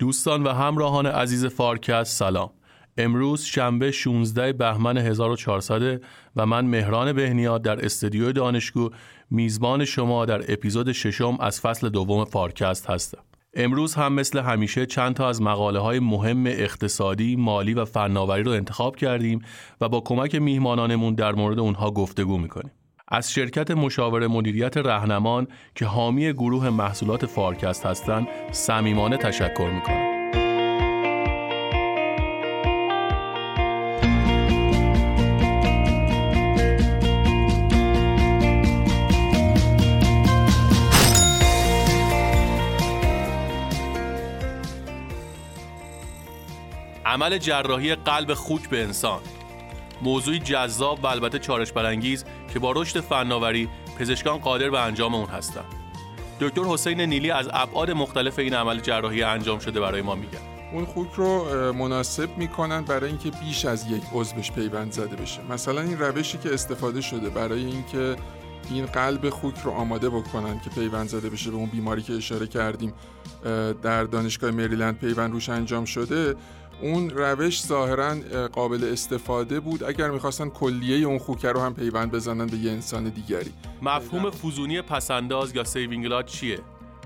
دوستان و همراهان عزیز فارکست سلام. امروز شنبه 16 بهمن 1400 و من مهران بهنیا در استودیو دانشگو میزبان شما در اپیزود ششم از فصل دوم فارکست هستم. امروز هم مثل همیشه چند تا از مقاله‌های مهم اقتصادی، مالی و فناوری رو انتخاب کردیم و با کمک میهمانانمون در مورد اونها گفتگو می‌کنیم. از شرکت مشاور مدیریت رهنمان که حامی گروه محصولات فارکست هستند، صمیمانه تشکر می‌کنم. عمل جراحی قلب خوک به انسان، موضوعی جذاب و البته چالش برانگیز که با رشد فناوری پزشکان قادر به انجام اون هستند. دکتر حسین نیلی از ابعاد مختلف این عمل جراحی انجام شده برای ما میگن. اون خوک رو مناسب میکنن برای اینکه بیش از یک عضوش پیوند زده بشه. مثلا این روشی که استفاده شده برای اینکه این قلب خوک رو آماده بکنن که پیوند زده بشه به اون بیماری که اشاره کردیم در دانشگاه مریلند پیوند روش انجام شده، اون روش ظاهراً قابل استفاده بود اگر می‌خواستن کلیه اون خوکه رو هم پیوند بزنن به یه انسان دیگری. مفهوم فوزونی پسنداز یا سیوینگ لات چیه؟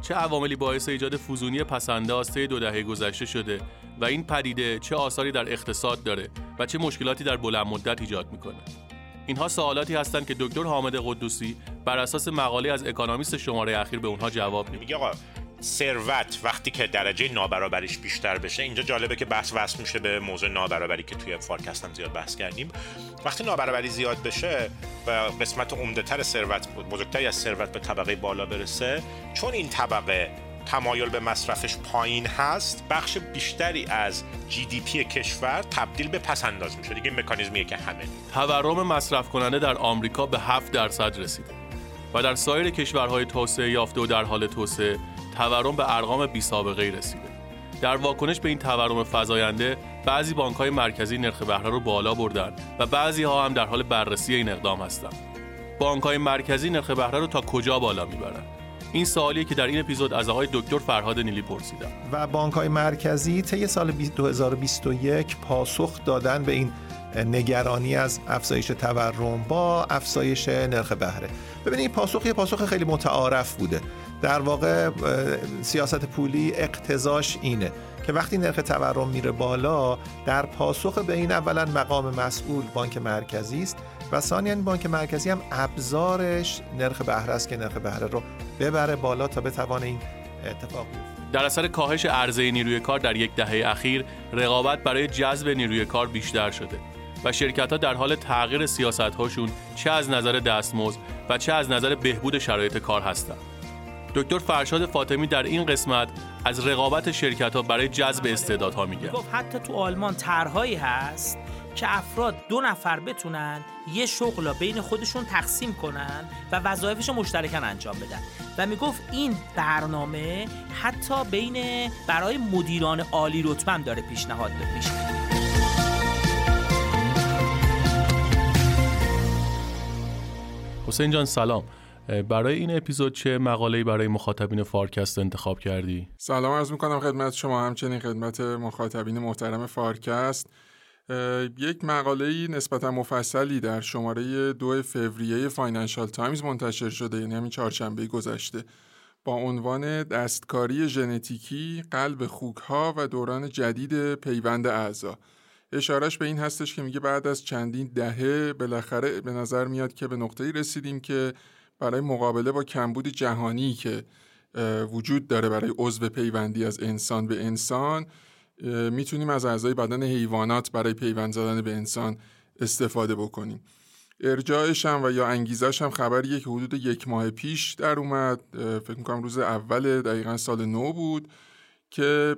چه عواملی باعث ایجاد فوزونی پسنداز طی 2 دهه گذشته شده و این پدیده چه آثاری در اقتصاد داره و چه مشکلاتی در بلند مدت ایجاد می‌کنه؟ اینها سوالاتی هستند که دکتر حامد قدوسی بر اساس مقاله از اکونومیست شماره اخیر به اونها جواب میده. آقا ثروت وقتی که درجه نابرابریش بیشتر بشه، اینجا جالبه که بحث وصل میشه به موضوع نابرابری که توی فارکست هم زیاد بحث کردیم. وقتی نابرابری زیاد بشه و قسمت عمده‌تر ثروت، بزرگتری از ثروت به طبقه بالا برسه، چون این طبقه تمایل به مصرفش پایین هست، بخش بیشتری از جی دی پی کشور تبدیل به پسنداز میشه. دیگه مکانیزمیه که همه تورم مصرف کننده در آمریکا به 7% رسید و در سایر کشورهای توسعه یافته و در حال توسعه تورم به ارقام بی‌سابقه‌ای رسیده. در واکنش به این تورم فزاینده، بعضی بانک‌های مرکزی نرخ بهره رو بالا بردن و بعضی‌ها هم در حال بررسی این اقدام هستند. بانک‌های مرکزی نرخ بهره رو تا کجا بالا می‌برند؟ این سوالیه که در این اپیزود از آقای دکتر فرهاد نیلی پرسیدم. و بانک‌های مرکزی طی سال 2021 پاسخ دادن به این نگرانی از افزایش تورم با افزایش نرخ بهره. ببینید پاسخ یه پاسخ خیلی متعارف بوده. در واقع سیاست پولی اقتضاش اینه که وقتی نرخ تورم میره بالا، در پاسخ به این اولا مقام مسئول بانک مرکزی است و ثانیاً بانک مرکزی هم ابزارش نرخ بهره است که نرخ بهره رو ببره بالا تا بتونه این اتفاق بیفته. در اثر کاهش عرضه نیروی کار در 1 دهه اخیر، رقابت برای جذب نیروی کار بیشتر شده و شرکت‌ها در حال تغییر سیاست‌هاشون چه از نظر دستمزد و چه از نظر بهبود شرایط کار هستند. دکتر فرشاد فاطمی در این قسمت از رقابت شرکت‌ها برای جذب استعدادها میگه. حتی تو آلمان طرح‌هایی هست که افراد 2 نفر بتونن یه شغل بین خودشون تقسیم کنن و وظایفش رو مشترکاً انجام بدن و میگفت این برنامه حتی بین برای مدیران عالی رتبه هم داره پیشنهاد میشه. حسین جان سلام، برای این اپیزود چه مقاله‌ای برای مخاطبین فارکست انتخاب کردی؟ سلام عرض می‌کنم خدمت شما، همچنین خدمت مخاطبین محترم فارکست. یک مقاله‌ای نسبتاً مفصلی در شماره 2 فوریه فاینانشال تایمز منتشر شده، یعنی همین چهارشنبه گذشته، با عنوان دستکاری ژنتیکی، قلب خوک‌ها و دوران جدید پیوند اعضا. اشارهش به این هستش که میگه بعد از چندین دهه بالاخره به نظر میاد که به نقطه‌ای رسیدیم که برای مقابله با کمبود جهانی که وجود داره برای عضو پیوندی از انسان به انسان، میتونیم از اعضای بدن حیوانات برای پیوند زدن به انسان استفاده بکنیم. ارجاعش هم و یا انگیزش هم خبریه که حدود 1 ماه پیش در اومد، فکر میکنم روز اول دقیقا سال نو بود، که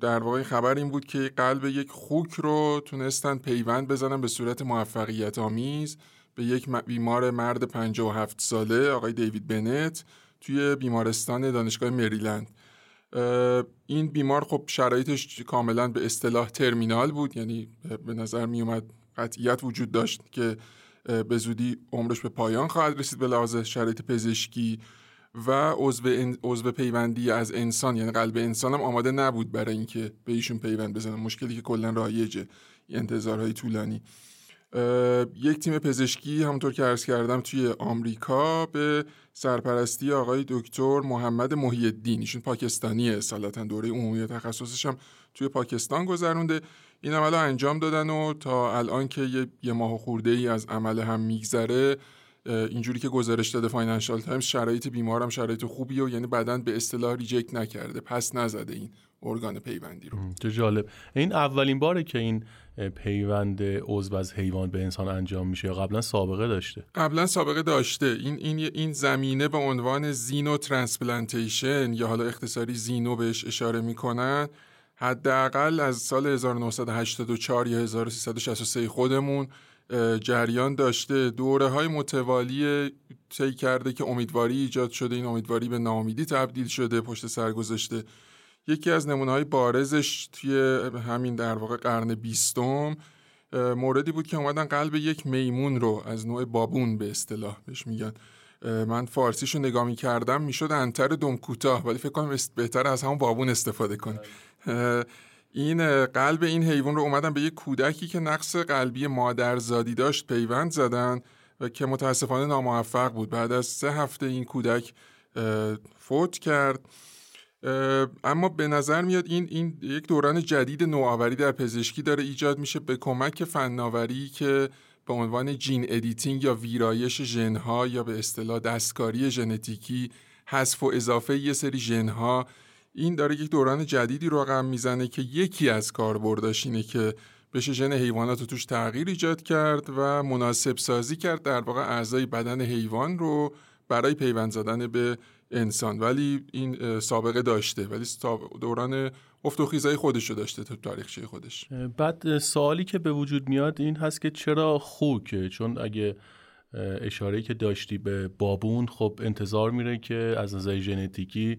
در واقع خبر این بود که قلب یک خوک رو تونستن پیوند بزنن به صورت موفقیت آمیز به یک بیمار مرد 57 ساله آقای دیوید بنت توی بیمارستان دانشگاه مریلند. این بیمار خب شرایطش کاملا به اصطلاح ترمینال بود، یعنی به نظر می اومد قطعیت وجود داشت که به زودی عمرش به پایان خواهد رسید به لحاظ شرایط پزشکی و عضو پیوندی از انسان، یعنی قلب انسان هم آماده نبود برای اینکه به ایشون پیوند بزنه. مشکلی که کلا رایجه، انتظارهای طولانی. یک تیم پزشکی همونطور که عرض کردم توی آمریکا به سرپرستی آقای دکتر محمد محیالدین، ایشون پاکستانیه اصالتا، دوره عمومی تخصصش هم توی پاکستان گذرونده، این عمل رو انجام دادن و تا الان که یه ماه خورده ای از عمل هم میگذره، اینجوری که گزارش داده فاینانشال تایمز، شرایط بیمارم شرایط خوبیه و یعنی بدن به اصطلاح ریجکت نکرده، پس نزده این ارگان پیوندی رو. چه جالب. این اولین باره که این پیوند عضو از حیوان به انسان انجام میشه یا قبلا سابقه داشته؟ قبلا سابقه داشته. این زمینه به عنوان زینو ترانسپلانتیشن یا حالا اختصاری زینو بهش اشاره میکنن، حداقل از سال 1984 یا 1363 خودمون جریان داشته، دوره‌های متوالی طی کرده که امیدواری ایجاد شده، این امیدواری به ناامیدی تبدیل شده، پشت سر گذاشته. یکی از نمونه‌های بارزش توی همین در واقع قرن 20م موردی بود که اومدن قلب یک میمون رو از نوع بابون به اصطلاح بهش میگن، من فارسیشو نگاه می‌کردم میشد انتر دم کوتاه، ولی فکر کنم بهتر از همون بابون استفاده کنیم. این قلب این حیوان رو اومدن به یک کودکی که نقص قلبی مادرزادی داشت پیوند زدن و که متاسفانه ناموفق بود. بعد از 3 هفته این کودک فوت کرد. اما به نظر میاد این یک دوران جدید نوآوری در پزشکی داره ایجاد میشه به کمک فناوری که به عنوان جین ادیتینگ یا ویرایش ژن‌ها یا به اصطلاح دستکاری ژنتیکی، حذف و اضافه یه سری ژن‌ها، این داره یک دوران جدیدی رقم میزنه که یکی از کاربرداش اینه که بشه ژن حیوانات رو توش تغییر ایجاد کرد و مناسب سازی کرد در واقع اعضای بدن حیوان رو برای پیوند زدن به انسان. ولی این سابقه داشته، ولی دوران افت و خیزای خودش رو داشته تو تاریخچه خودش. بعد سوالی که به وجود میاد این هست که چرا خوکه؟ چون اگه اشاره‌ای که داشتی به بابون، خب انتظار میره که از نظر ژنتیکی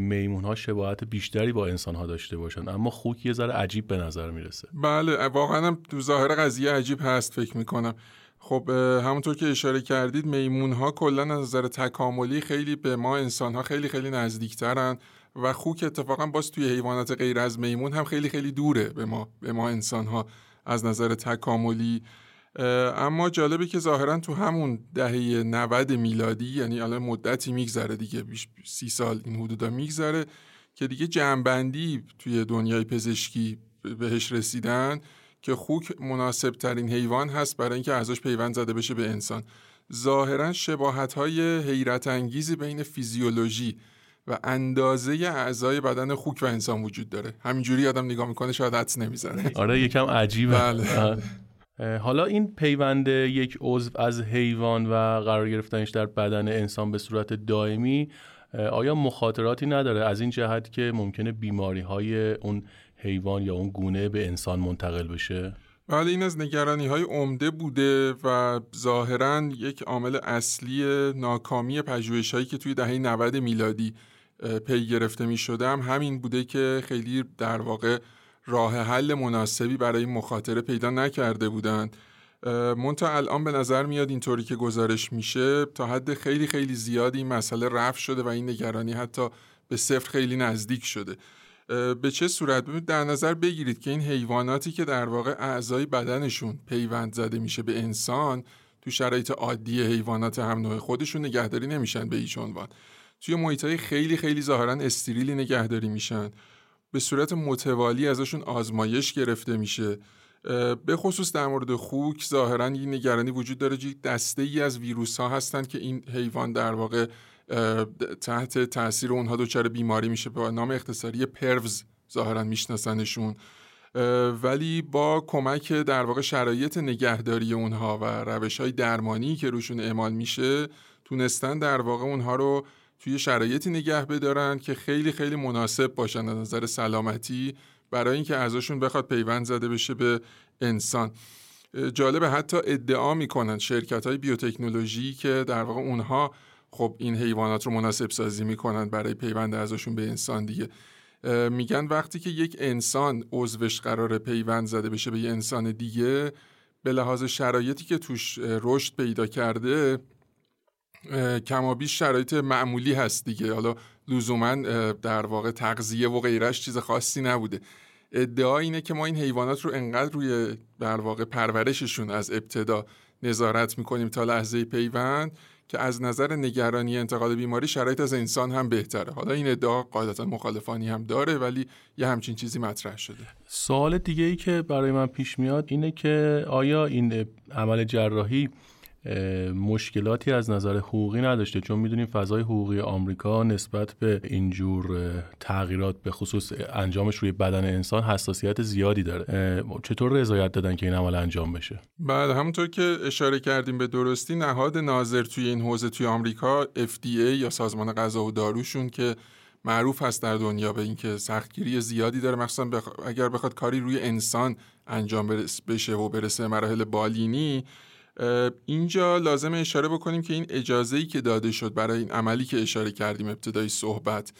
میمون ها شباهت بیشتری با انسان ها داشته باشن، اما خوک یه ذره عجیب به نظر میرسه. بله واقعا هم تو ظاهر قضیه عجیب هست فکر میکنم. خب همونطور که اشاره کردید میمون ها کلن از نظر تکاملی خیلی به ما انسان ها خیلی خیلی نزدیکترن و خوک اتفاقا باز توی حیوانات غیر از میمون هم خیلی خیلی دوره به ما انسان ها از نظر تکاملی. اما جالبه که ظاهرا تو همون دهه 90 میلادی، یعنی الان مدتی میگذره دیگه، 30 سال این حدودا میگذره که دیگه جمع‌بندی توی دنیای پزشکی بهش رسیدن که خوک مناسب ترین حیوان هست برای اینکه ازش پیوند زده بشه به انسان. ظاهرا شباهت‌های حیرت انگیزی بین فیزیولوژی و اندازه اعضای بدن خوک و انسان وجود داره. همینجوری آدم نگاه میکنه شاید حدس نمیزنه. آره یکم عجیبه. بله. حالا این پیوند یک عضو از حیوان و قرار گرفتنش در بدن انسان به صورت دائمی آیا مخاطراتی نداره از این جهت که ممکنه بیماری‌های اون حیوان یا اون گونه به انسان منتقل بشه؟ بله این از نگرانی‌های عمده بوده و ظاهراً یک عامل اصلی ناکامی پژوهش‌هایی که توی دهه 90 میلادی پی گرفته می‌شد همین بوده که خیلی در واقع راه حل مناسبی برای مخاطره پیدا نکرده بودند. منتها الان به نظر میاد اینطوری که گزارش میشه تا حد خیلی خیلی زیادی این مسئله رفع شده و این نگرانی حتی به صفر خیلی نزدیک شده. به چه صورت؟ ببینید در نظر بگیرید که این حیواناتی که در واقع اعضای بدنشون پیوند زده میشه به انسان، تو شرایط عادی حیوانات هم نوع خودشون نگهداری نمیشن به هیچ عنوان. توی محیطای خیلی خیلی ظاهرا استریلی نگهداری میشن. به صورت متوالی ازشون آزمایش گرفته میشه. به خصوص در مورد خوک ظاهراً این نگرانی وجود داره که دسته‌ای از ویروس‌ها هستن که این حیوان در واقع تحت تاثیر اونها دچار بیماری میشه به نام اختصاری پرز، ظاهراً میشناسنشون، ولی با کمک در واقع شرایط نگهداری اونها و روش‌های درمانی که روشون اعمال میشه تونستن در واقع اونها رو توی شرایطی نگه بدارن که خیلی خیلی مناسب باشن از نظر سلامتی برای اینکه اعضاشون بخواد پیوند زده بشه به انسان. جالبه حتی ادعا میکنن شرکت‌های بیوتکنولوژی که در واقع اونها خب این حیوانات رو مناسب سازی میکنن برای پیوند اعضاشون به انسان دیگه، میگن وقتی که یک انسان عضوش قراره پیوند زده بشه به یه انسان دیگه، به لحاظ شرایطی که توش رشد پیدا کرده کمابیش شرایط معمولی هست دیگه، حالا لزوما در واقع تغذیه و غیرش چیز خاصی نبوده. ادعا اینه که ما این حیوانات رو انقدر روی در واقع پرورششون از ابتدا نظارت میکنیم تا لحظه پیوند که از نظر نگرانی انتقال بیماری شرایط از انسان هم بهتره. حالا این ادعا قاعدتا مخالفانی هم داره، ولی یه همچین چیزی مطرح شده. سوال دیگه ای که برای من پیش میاد اینه که آیا این عمل جراحی مشکلاتی از نظر حقوقی نداشته؟ چون میدونیم فضای حقوقی آمریکا نسبت به اینجور تغییرات به خصوص انجامش روی بدن انسان حساسیت زیادی داره. چطور رضایت دادن که این عمل انجام بشه؟ بله، همونطور که اشاره کردیم به درستی، نهاد ناظر توی این حوزه توی آمریکا FDA یا سازمان غذا و داروشون که معروف هست در دنیا به اینکه سختگیری زیادی داره، مخصوصا اگر بخواد کاری روی انسان انجام بشه و برسه مراحل بالینی، اینجا لازم اشاره بکنیم که این اجازه‌ای که داده شد برای این عملی که اشاره کردیم ابتدای صحبت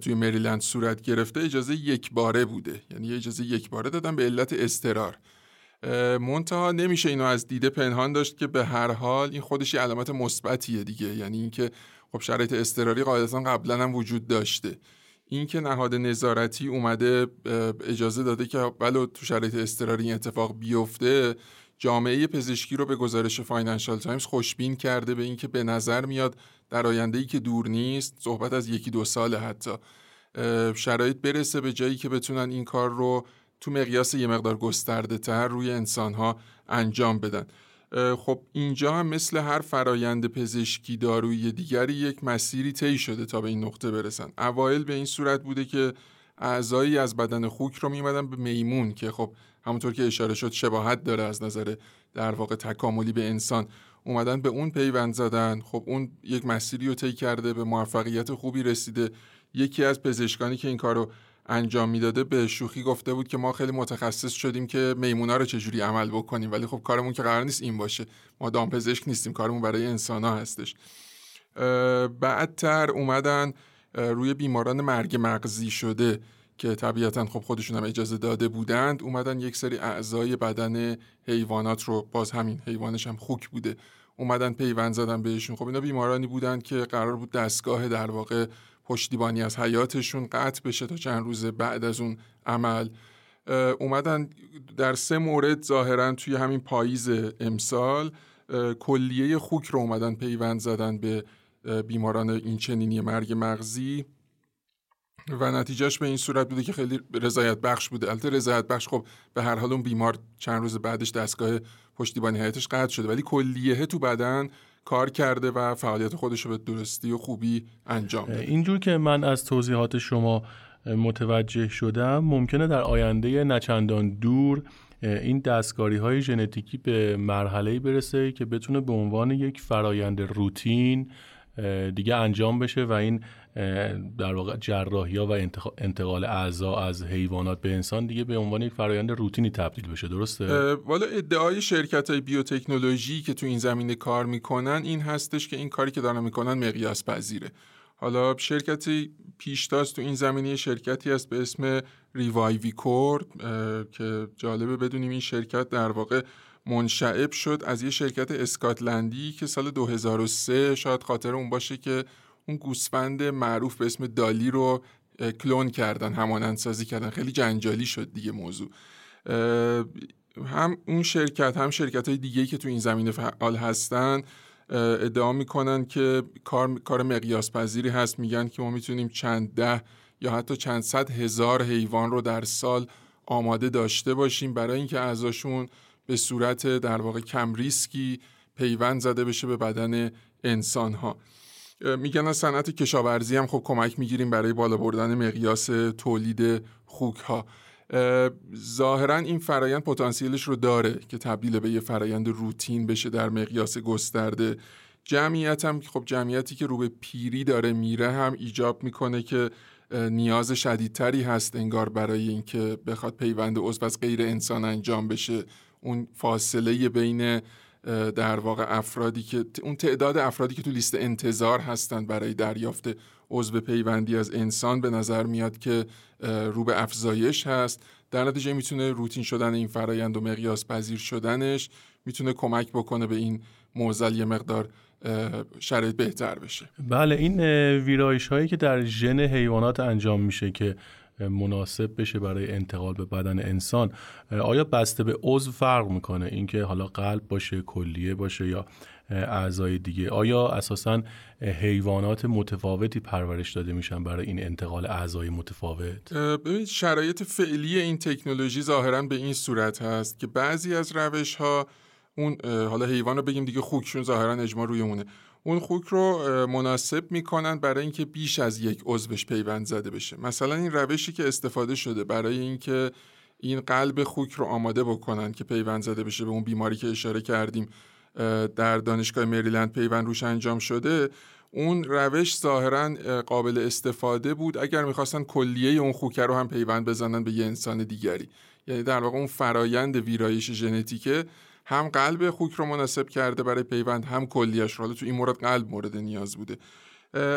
توی مریلند صورت گرفته، اجازه یک باره بوده. یعنی اجازه یک باره دادن به علت اضطرار. منتها نمیشه اینو از دیده پنهان داشت که به هر حال این خودش یه علامت مثبتیه دیگه. یعنی اینکه خب شرایط اضطراری قاعدتاً قبلا هم وجود داشته. اینکه نهاد نظارتی اومده اجازه داده که ولو تو شرایط اضطراری اتفاق بیفته، جامعه پزشکی رو به گزارش فاینانشال تایمز خوشبین کرده به اینکه به نظر میاد در آینده‌ای که دور نیست، صحبت از 1-2 سال حتی، شرایط برسه به جایی که بتونن این کار رو تو مقیاس یه مقدار گسترده تر روی انسان‌ها انجام بدن. خب اینجا هم مثل هر فرایند پزشکی دارویی دیگری یک مسیری طی شده تا به این نقطه برسن. اوایل به این صورت بوده که اعضایی از بدن خوک رو می‌مدن به میمون که خب همونطور که اشاره شد شباهت داره از نظر در واقع تکاملی به انسان، اومدن به اون پیوند زدن. خب اون یک مسیری رو طی کرده، به موفقیت خوبی رسیده. یکی از پزشکانی که این کارو انجام میداده به شوخی گفته بود که ما خیلی متخصص شدیم که میمونا رو چجوری عمل بکنیم، ولی خب کارمون که قرار نیست این باشه، ما دامپزشک نیستیم، کارمون برای انسان‌ها هستش. بعدتر اومدن روی بیماران مرگ مغزی شده که طبیعتاً خب خودشون هم اجازه داده بودند، اومدن یک سری اعضای بدن حیوانات رو، باز همین حیوانش هم خوک بوده، اومدن پیوند زدن بهشون. خب اینا بیمارانی بودند که قرار بود دستگاه در واقع پشتیبانی از حیاتشون قطع بشه تا چند روز بعد از اون عمل. اومدن در 3 مورد ظاهراً توی همین پاییز امسال کلیه خوک رو اومدن پیوند زدن به بیماران این چنینی مرگ مغزی و نتیجهش به این صورت بوده که خیلی رضایت بخش بوده. البته رضایت بخش، خب به هر حال اون بیمار چند روز بعدش دستگاه پشتیبانی حیاتش قطع شده، ولی کلیه تو بدن کار کرده و فعالیت خودش رو به درستی و خوبی انجام داده. اینجور که من از توضیحات شما متوجه شدم، ممکنه در آینده نچندان دور این دستکاری‌های ژنتیکی به مرحله‌ای برسه که بتونه به عنوان یک فرایند روتین دیگه انجام بشه و این در واقع جراحی‌ها و انتقال اعضا از حیوانات به انسان دیگه به عنوان یک فرآیند روتینی تبدیل بشه. درسته؟ والا ادعای شرکت‌های بیوتکنولوژی که تو این زمینه کار می‌کنن این هستش که این کاری که دارن می‌کنن مقیاس پذیره. حالا شرکتی پیشتاز تو این زمینه شرکتی است به اسم ریوایویکور که جالبه بدونیم این شرکت در واقع منشعب شد از یه شرکت اسکاتلندی که سال 2003 شاید خاطر اون باشه که اون گوسفند معروف به اسم دالی رو کلون کردن، همانندسازی کردن. خیلی جنجالی شد دیگه موضوع. هم اون شرکت هم شرکت‌های دیگه‌ای که تو این زمینه فعال هستن ادعا میکنن که کار مقیاس پذیری هست. میگن که ما میتونیم چند ده یا حتی چند صد هزار حیوان رو در سال آماده داشته باشیم برای اینکه اعضاشون به صورت در واقع کم ریسکی پیوند زده بشه به بدن انسان‌ها. میگن از صنعت کشاورزی هم خب کمک میگیریم برای بالا بردن مقیاس تولید خوک‌ها. ظاهراً این فرایند پتانسیلش رو داره که تبدیل به یه فرایند روتین بشه در مقیاس گسترده. جمعیت هم خب جمعیتی که رو به پیری داره میره هم ایجاب میکنه که نیاز شدیدتری هست انگار برای اینکه بخواد پیوند عضو از غیر انسان انجام بشه. اون فاصله بین در واقع افرادی که اون تعداد افرادی که تو لیست انتظار هستن برای دریافت عضو پیوندی از انسان به نظر میاد که رو به افزایش هست. در نتیجه میتونه روتین شدن این فرایند و مقیاس پذیر شدنش میتونه کمک بکنه به این معضل یه مقدار شرایط بهتر بشه. بله، این ویرایش هایی که در ژن حیوانات انجام میشه که مناسب بشه برای انتقال به بدن انسان، آیا بسته به عضو فرق میکنه؟ اینکه حالا قلب باشه، کلیه باشه یا اعضای دیگه، آیا اساساً حیوانات متفاوتی پرورش داده میشن برای این انتقال اعضای متفاوت؟ ببینید، شرایط فعلی این تکنولوژی ظاهراً به این صورت هست که بعضی از روش‌ها اون، حالا حیوان رو بگیم دیگه، خوکشون ظاهراً اجماع روی اونه، اون خوک رو مناسب میکنن برای اینکه بیش از یک عضوش پیوند زده بشه. مثلا این روشی که استفاده شده برای اینکه این قلب خوک رو آماده بکنن که پیوند زده بشه به اون بیماری که اشاره کردیم در دانشگاه مریلند پیوند روش انجام شده، اون روش ظاهرا قابل استفاده بود اگر میخواستن کلیه اون خوک رو هم پیوند بزنن به یه انسان دیگری. یعنی در واقع اون فرایند ویرایش ژنتیکه هم قلب خوک رو مناسب کرده برای پیوند، هم کلیه‌اش رو. حالا تو این مورد قلب مورد نیاز بوده.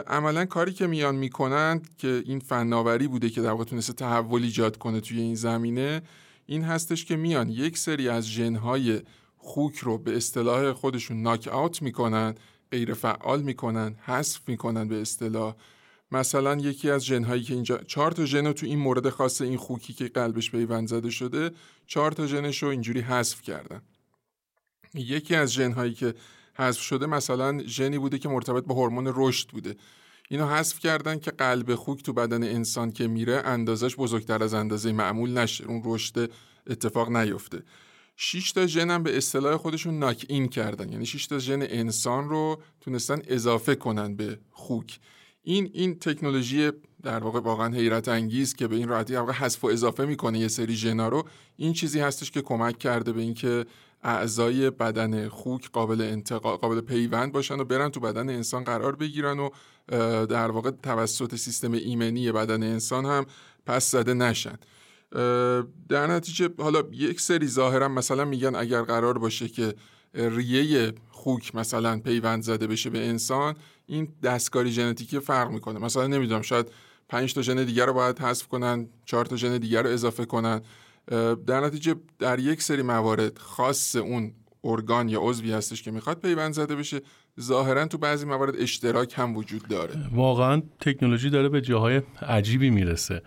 عملاً کاری که میان میکنند که این فناوری بوده که در واقع تونسته تحول ایجاد کنه توی این زمینه، این هستش که میان یک سری از ژن‌های خوک رو به اصطلاح خودشون ناک آوت میکنن، غیر فعال میکنن، حذف میکنن به اصطلاح. مثلا یکی از ژن‌هایی که اینجا 4 تا ژن تو این مورد خاص این خوکی که قلبش پیوند زده شده، 4 تا ژنش رو اینجوری حذف کردن. یکی از ژن‌هایی که حذف شده مثلا ژنی بوده که مرتبط با هورمون رشد بوده، اینو حذف کردن که قلب خوک تو بدن انسان که میره اندازش بزرگتر از اندازه معمول نشه، اون رشد اتفاق نیفته. 6 تا ژن هم به اصطلاح خودشون ناک این کردن، یعنی 6 تا ژن انسان رو تونستن اضافه کنن به خوک. این تکنولوژی در واقع واقعا حیرت انگیز که به این راحتی در واقع حذف و اضافه میکنه یه سری ژن‌ها رو، این چیزی هستش که کمک کرده به اینکه اعضای بدن خوک قابل پیوند باشن و برن تو بدن انسان قرار بگیرن و در واقع توسط سیستم ایمنی بدن انسان هم پس زده نشن. در نتیجه حالا یک سری ظاهرا مثلا میگن اگر قرار باشه که ریه خوک مثلا پیوند زده بشه به انسان، این دستکاری ژنتیکی فرق میکنه. مثلا نمیدونم، شاید 5 تا ژن دیگر رو باید حذف کنن، 4 تا ژن دیگر رو اضافه کنن. در نتیجه در یک سری موارد خاص اون ارگان یا عضوی هستش که میخواد پیوند زده بشه، ظاهرا تو بعضی موارد اشتراک هم وجود داره. واقعا تکنولوژی داره به جاهای عجیبی میرسه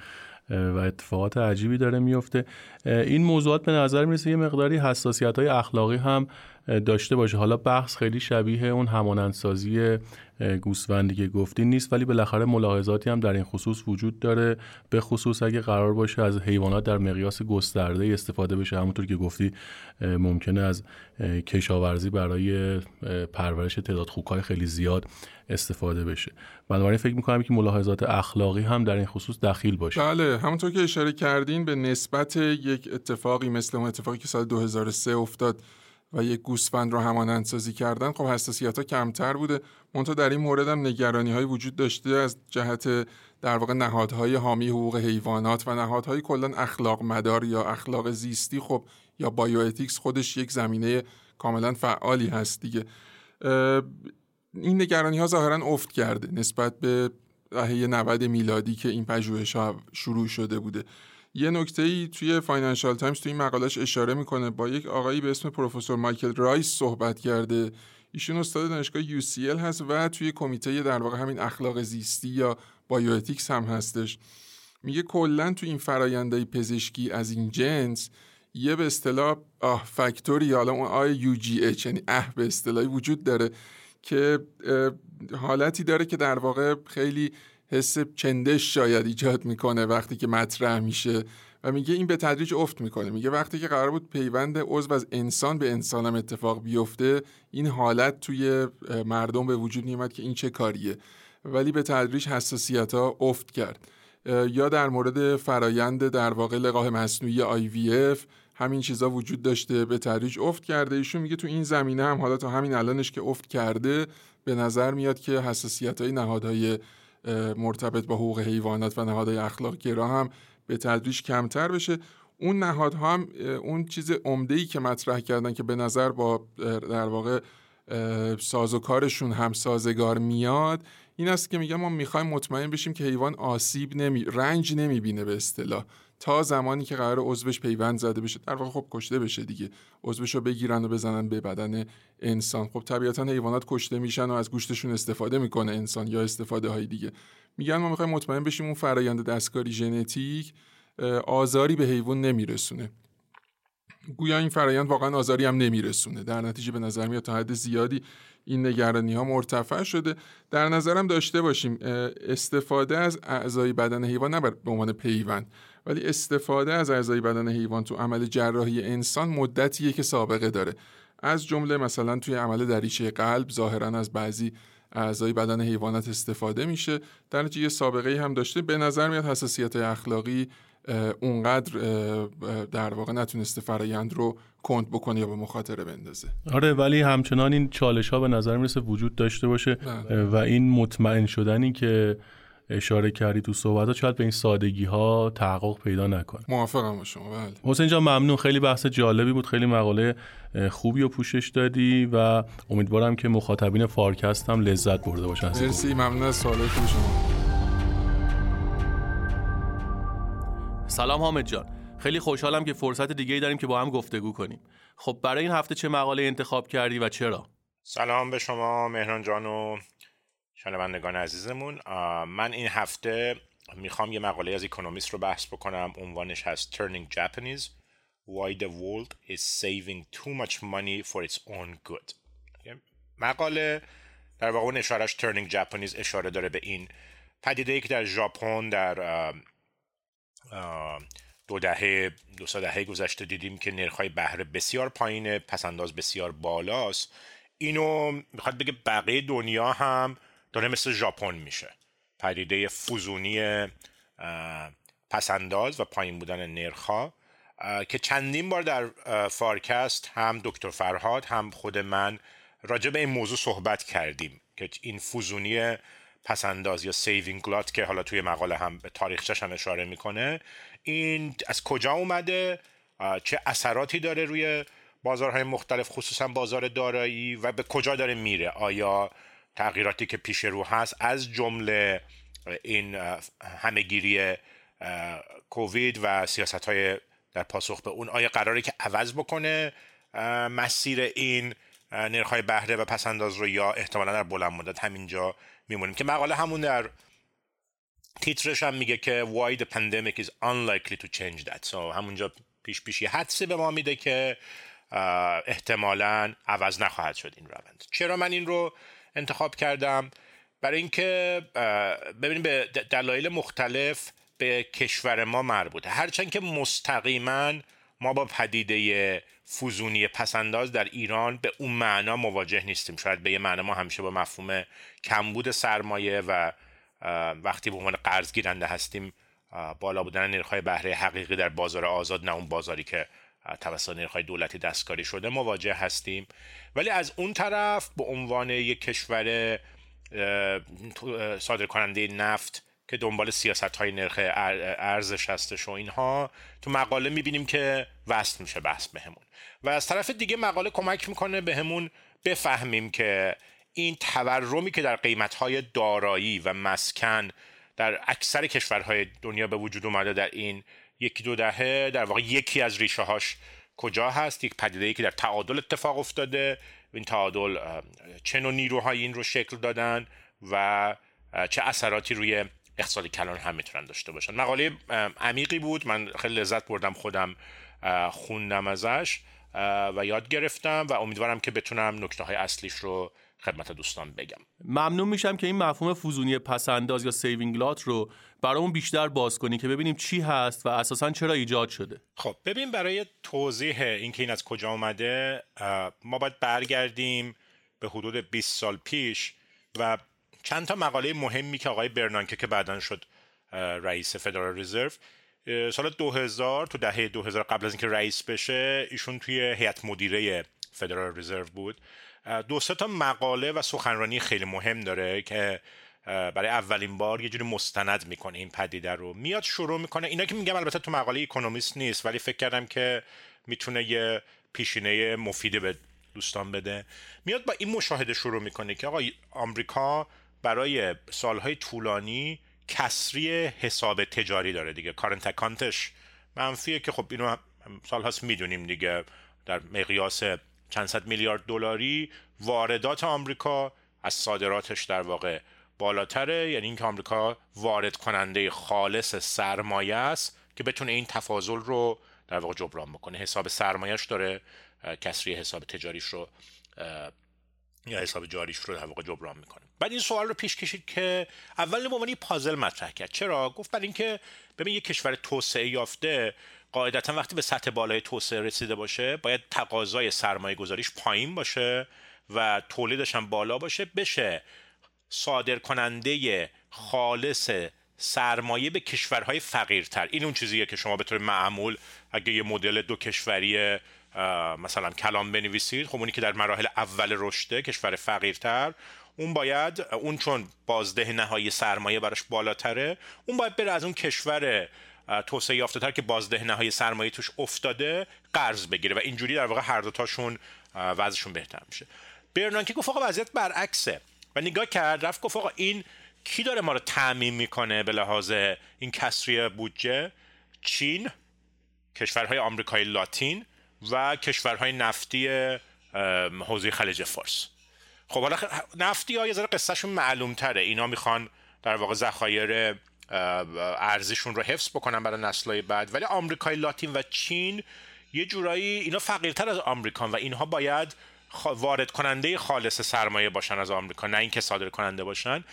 و اتفاقات عجیبی داره میفته. این موضوعات به نظر میرسه یه مقداری حساسیت‌های اخلاقی هم داشته باشه. حالا بحث خیلی شبیه اون همانندسازی گوسفندی که گفتین نیست، ولی بالاخره ملاحظاتی هم در این خصوص وجود داره، به خصوص اگه قرار باشه از حیوانات در مقیاس گسترده استفاده بشه. همونطور که گفتی ممکنه از کشاورزی برای پرورش تعداد خوک‌های خیلی زیاد استفاده بشه. بنابراین فکر می‌کنم که ملاحظات اخلاقی هم در این خصوص دخیل باشه. بله، همونطور که اشاره کردین به نسبت یک اتفاقی مثل اون اتفاقی که سال 2003 افتاد و یک گوسفند رو همانندسازی کردن، خب حساسیت‌ها کمتر بوده. منتها در این مورد هم نگرانی‌های وجود داشته از جهت در واقع نهادهای حامی حقوق حیوانات و نهادهای کلاً اخلاق مدار یا اخلاق زیستی. خب یا بایواتیکس خودش یک زمینه کاملاً فعالی هست دیگه. این نگرانی‌ها ظاهراً افت کرده نسبت به دهه 90 میلادی که این پژوهش‌ها شروع شده بوده. یه نکته‌ای توی فاینانشال تایمز توی این مقالهش اشاره میکنه. با یک آقایی به اسم پروفسور مایکل رایس صحبت کرده. ایشون استاد دانشگاه UCL هست و توی کمیته در واقع همین اخلاق زیستی یا بایواتیکس هم هستش. میگه کلاً توی این فرآیندهای پزشکی از این جنس یه به اصطلاح فاکتوری یا اون UGH، یعنی به اصطلاحی وجود داره که حالتی داره که در واقع خیلی حس چندش شاید ایجاد میکنه وقتی که مطرح میشه و میگه این به تدریج افت میکنه. میگه وقتی که قرار بود پیوند عضو از انسان به انسان هم اتفاق بیفته، این حالت توی مردم به وجود نیامد که این چه کاریه، ولی به تدریج حساسیت ها افت کرد. یا در مورد فرایند در واقع لقاح مصنوعی IVF همین چیزا وجود داشته، به تدریج افت کرده. ایشون میگه تو این زمینه هم حالا تا همین الانش که افت کرده، به نظر میاد که حساسیت‌های نهادهای مرتبط با حقوق حیوانات و نهادهای اخلاق گرا هم به تدریج کمتر بشه. اون نهادها هم اون چیز عمده‌ای که مطرح کردن که به نظر با در واقع سازوکارشون هم سازگار میاد، این است که میگم ما میخوایم مطمئن بشیم که حیوان رنج نمیبینه به اصطلاح تا زمانی که قرار عضوش پیوند زده بشه، در واقع خب کشته بشه دیگه، عضوش رو بگیرن و بزنن به بدن انسان. خب طبیعتا حیوانات کشته میشن و از گوشتشون استفاده میکنه انسان یا استفاده های دیگه. میگن ما میخوایم مطمئن بشیم اون فرآیند دستکاری ژنتیک آزاری به حیوان نمیرسونه. گویا این فرآیند واقعا آزاری هم نمیرسونه. در نتیجه به نظر میاد تا حد زیادی این نگرانی‌ها مرتفع شده. در نظرم داشته باشیم استفاده از اعضای بدن حیوان نه به عنوان پیوند، ولی استفاده از اعضای بدن حیوان تو عمل جراحی انسان مدتیه که سابقه داره، از جمله مثلا توی عمل دریچه قلب ظاهراً از بعضی اعضای بدن حیوانات استفاده میشه، در نتیجه سابقه‌ای هم داشته. به نظر میاد حساسیت‌های اخلاقی اونقدر در واقع نتونسته فرآیند رو کند بکنه یا به مخاطره بندازه. آره، ولی همچنان این چالش‌ها به نظر میرسه وجود داشته باشه. و این مطمئن شدنی که اشاره کردی تو صحبت‌ها شاید به این سادگی‌ها تحقق پیدا نکنه. موافقم با شما. بله حسین جان، ممنون، خیلی بحث جالبی بود، خیلی مقاله خوبی و پوشش دادی و امیدوارم که مخاطبین فارکست هم لذت برده باشن. مرسی، ممنون از سوالات شما. سلام حامد جان، خیلی خوشحالم که فرصت دیگه‌ای داریم که با هم گفتگو کنیم. خب برای این هفته چه مقاله انتخاب کردی و چرا؟ سلام به شما مهران جان و شنوندگان عزیزمون. من این هفته میخوام یه مقاله از اکونومیست رو بحث بکنم. عنوانش هست Turning Japanese Why the World is Saving Too Much Money for Its Own Good. مقاله در واقع اون اشارهش Turning Japanese اشاره داره به این پدیده‌ای که در ژاپن در دو سه دهه گذشته دیدیم که نرخ‌های بهره بسیار پایینه، پس‌انداز بسیار بالاست. اینو میخواد بگه بقیه دنیا هم داره مثل ژاپن میشه. پدیده فزونی پس‌انداز و پایین بودن نرخ‌ها که چندین بار در فارکست هم دکتر فرهاد هم خود من راجع به این موضوع صحبت کردیم که این فزونی پسنداز یا سیوینگ گلات که حالا توی مقاله هم به تاریخچش هم اشاره میکنه، این از کجا اومده، چه اثراتی داره روی بازارهای مختلف، خصوصا بازار دارایی، و به کجا داره میره. آیا تغییراتی که پیش رو هست از جمله این همهگیری کووید و سیاست‌های در پاسخ به اون آیا قراره که عوض بکنه مسیر این نرخ‌های بهره و پسنداز رو، یا احتمالاً در بلند مدت همینجا میمونیم؟ که مقاله همون در تیترش هم میگه که why the pandemic is unlikely to change that. so همونجا پیش حدسه به ما میده که احتمالاً عوض نخواهد شد این روند. چرا من این رو انتخاب کردم؟ برای اینکه ببینیم به دلایل مختلف به کشور ما مربوطه، هرچند که مستقیماً ما با پدیده فزونی پسنداز در ایران به اون معنا مواجه نیستیم. شاید به یه معنا ما همیشه با مفهوم کمبود سرمایه و وقتی به عنوان قرض گیرنده هستیم بالا بودن نرخ‌های بهره حقیقی در بازار آزاد، نه اون بازاری که توسط نرخ‌های دولتی دستکاری شده، مواجه هستیم. ولی از اون طرف به عنوان یک کشور صادرکننده نفت که دنبال سیاست‌های نرخ ارزش هستش و اینها، تو مقاله می‌بینیم که وصل میشه بحث بهمون. و از طرف دیگه مقاله کمک می‌کنه بهمون بفهمیم که این تورمی که در قیمت‌های دارایی و مسکن در اکثر کشورهای دنیا به وجود اومده در این یکی دو دهه، در واقع یکی از ریشه‌هاش کجا هست؟ یک پدیده‌ای که در تعادل اتفاق افتاده. این تعادل چه نوع نیروهای این رو شکل دادن و چه اثراتی روی اقتصاد کلان هم میتونن داشته باشن. مقاله عمیقی بود، من خیلی لذت بردم، خودم خوندم ازش و یاد گرفتم و امیدوارم که بتونم نکته های اصلیش رو خدمت دوستان بگم. ممنون میشم که این مفهوم فزونی پسنداز یا سیوینگ لات رو برامون بیشتر باز کنی که ببینیم چی هست و اساساً چرا ایجاد شده. خب ببین، برای توضیح اینکه این از کجا اومده ما باید برگردیم به حدود 20 سال پیش و چند تا مقاله مهمی که آقای برنانکه که بعداً شد رئیس فدرال رزرو سال 2000، تو دهه 2000 قبل از اینکه رئیس بشه، ایشون توی هیئت مدیره فدرال رزرو بود، دو سه تا مقاله و سخنرانی خیلی مهم داره که برای اولین بار یه جوری مستند میکنه این پدیده رو. میاد شروع میکنه، اینا که میگم البته تو مقاله اکونومیست نیست ولی فکر کردم که میتونه یه پیشینه مفیده به دوستان بده. میاد با این مشاهده شروع میکنه که آقای آمریکا برای سالهای طولانی کسری حساب تجاری داره دیگه، کارنت اکانتش منفیه که خب اینو سال هاست میدونیم دیگه، در مقیاس چند صد میلیارد دلاری واردات آمریکا از صادراتش در واقع بالاتره، یعنی اینکه آمریکا وارد کننده خالص سرمایه است که بتونه این تفاضل رو در واقع جبران بکنه. حساب سرمایه‌اش داره کسری حساب تجاریش رو یا حساب جاریش رو در واقع جبران میکنه. بعد این سوال رو پیش کشید که اول به عنوان پازل مطرح کرد. چرا؟ گفت برای اینکه ببین یک کشور توسعه یافته قاعدتا وقتی به سطح بالای توسعه رسیده باشه باید تقاضای سرمایه گذاریش پایین باشه و تولیدش هم بالا باشه، بشه صادر کننده خالص سرمایه به کشورهای فقیرتر. این اون چیزیه که شما به طور معمول اگه یه مدل دو کشوری مثلا کلام بنویسید، خب اونی که در مراحل اول رشده کشور فقیرتر، اون باید اون چون بازده نهایی سرمایه براش بالاتره، اون باید بره از اون کشور توسعه یافته تر که بازده نهایی سرمایه توش افتاده قرض بگیره و اینجوری در واقع هر دو تاشون وضعشون بهتر میشه. برنانکه گفت آقا وضعیت برعکسه و نگاه کرد، رفت گفت آقا این کی داره ما رو تامین میکنه به لحاظ این کسری بودجه؟ چین، کشورهای آمریکای لاتین و کشورهای نفتی حوزه خلیج فارس. خب حالا نفتی‌ها یه ذره قصهشون معلوم تره، اینا میخوان در واقع ذخایر ارزششون رو حفظ بکنن برای نسل‌های بعد، ولی آمریکای لاتین و چین یه جورایی اینا فقیرتر از آمریکان و اینها باید وارد کننده خالص سرمایه باشن از آمریکا، نه اینکه صادر کننده باشن.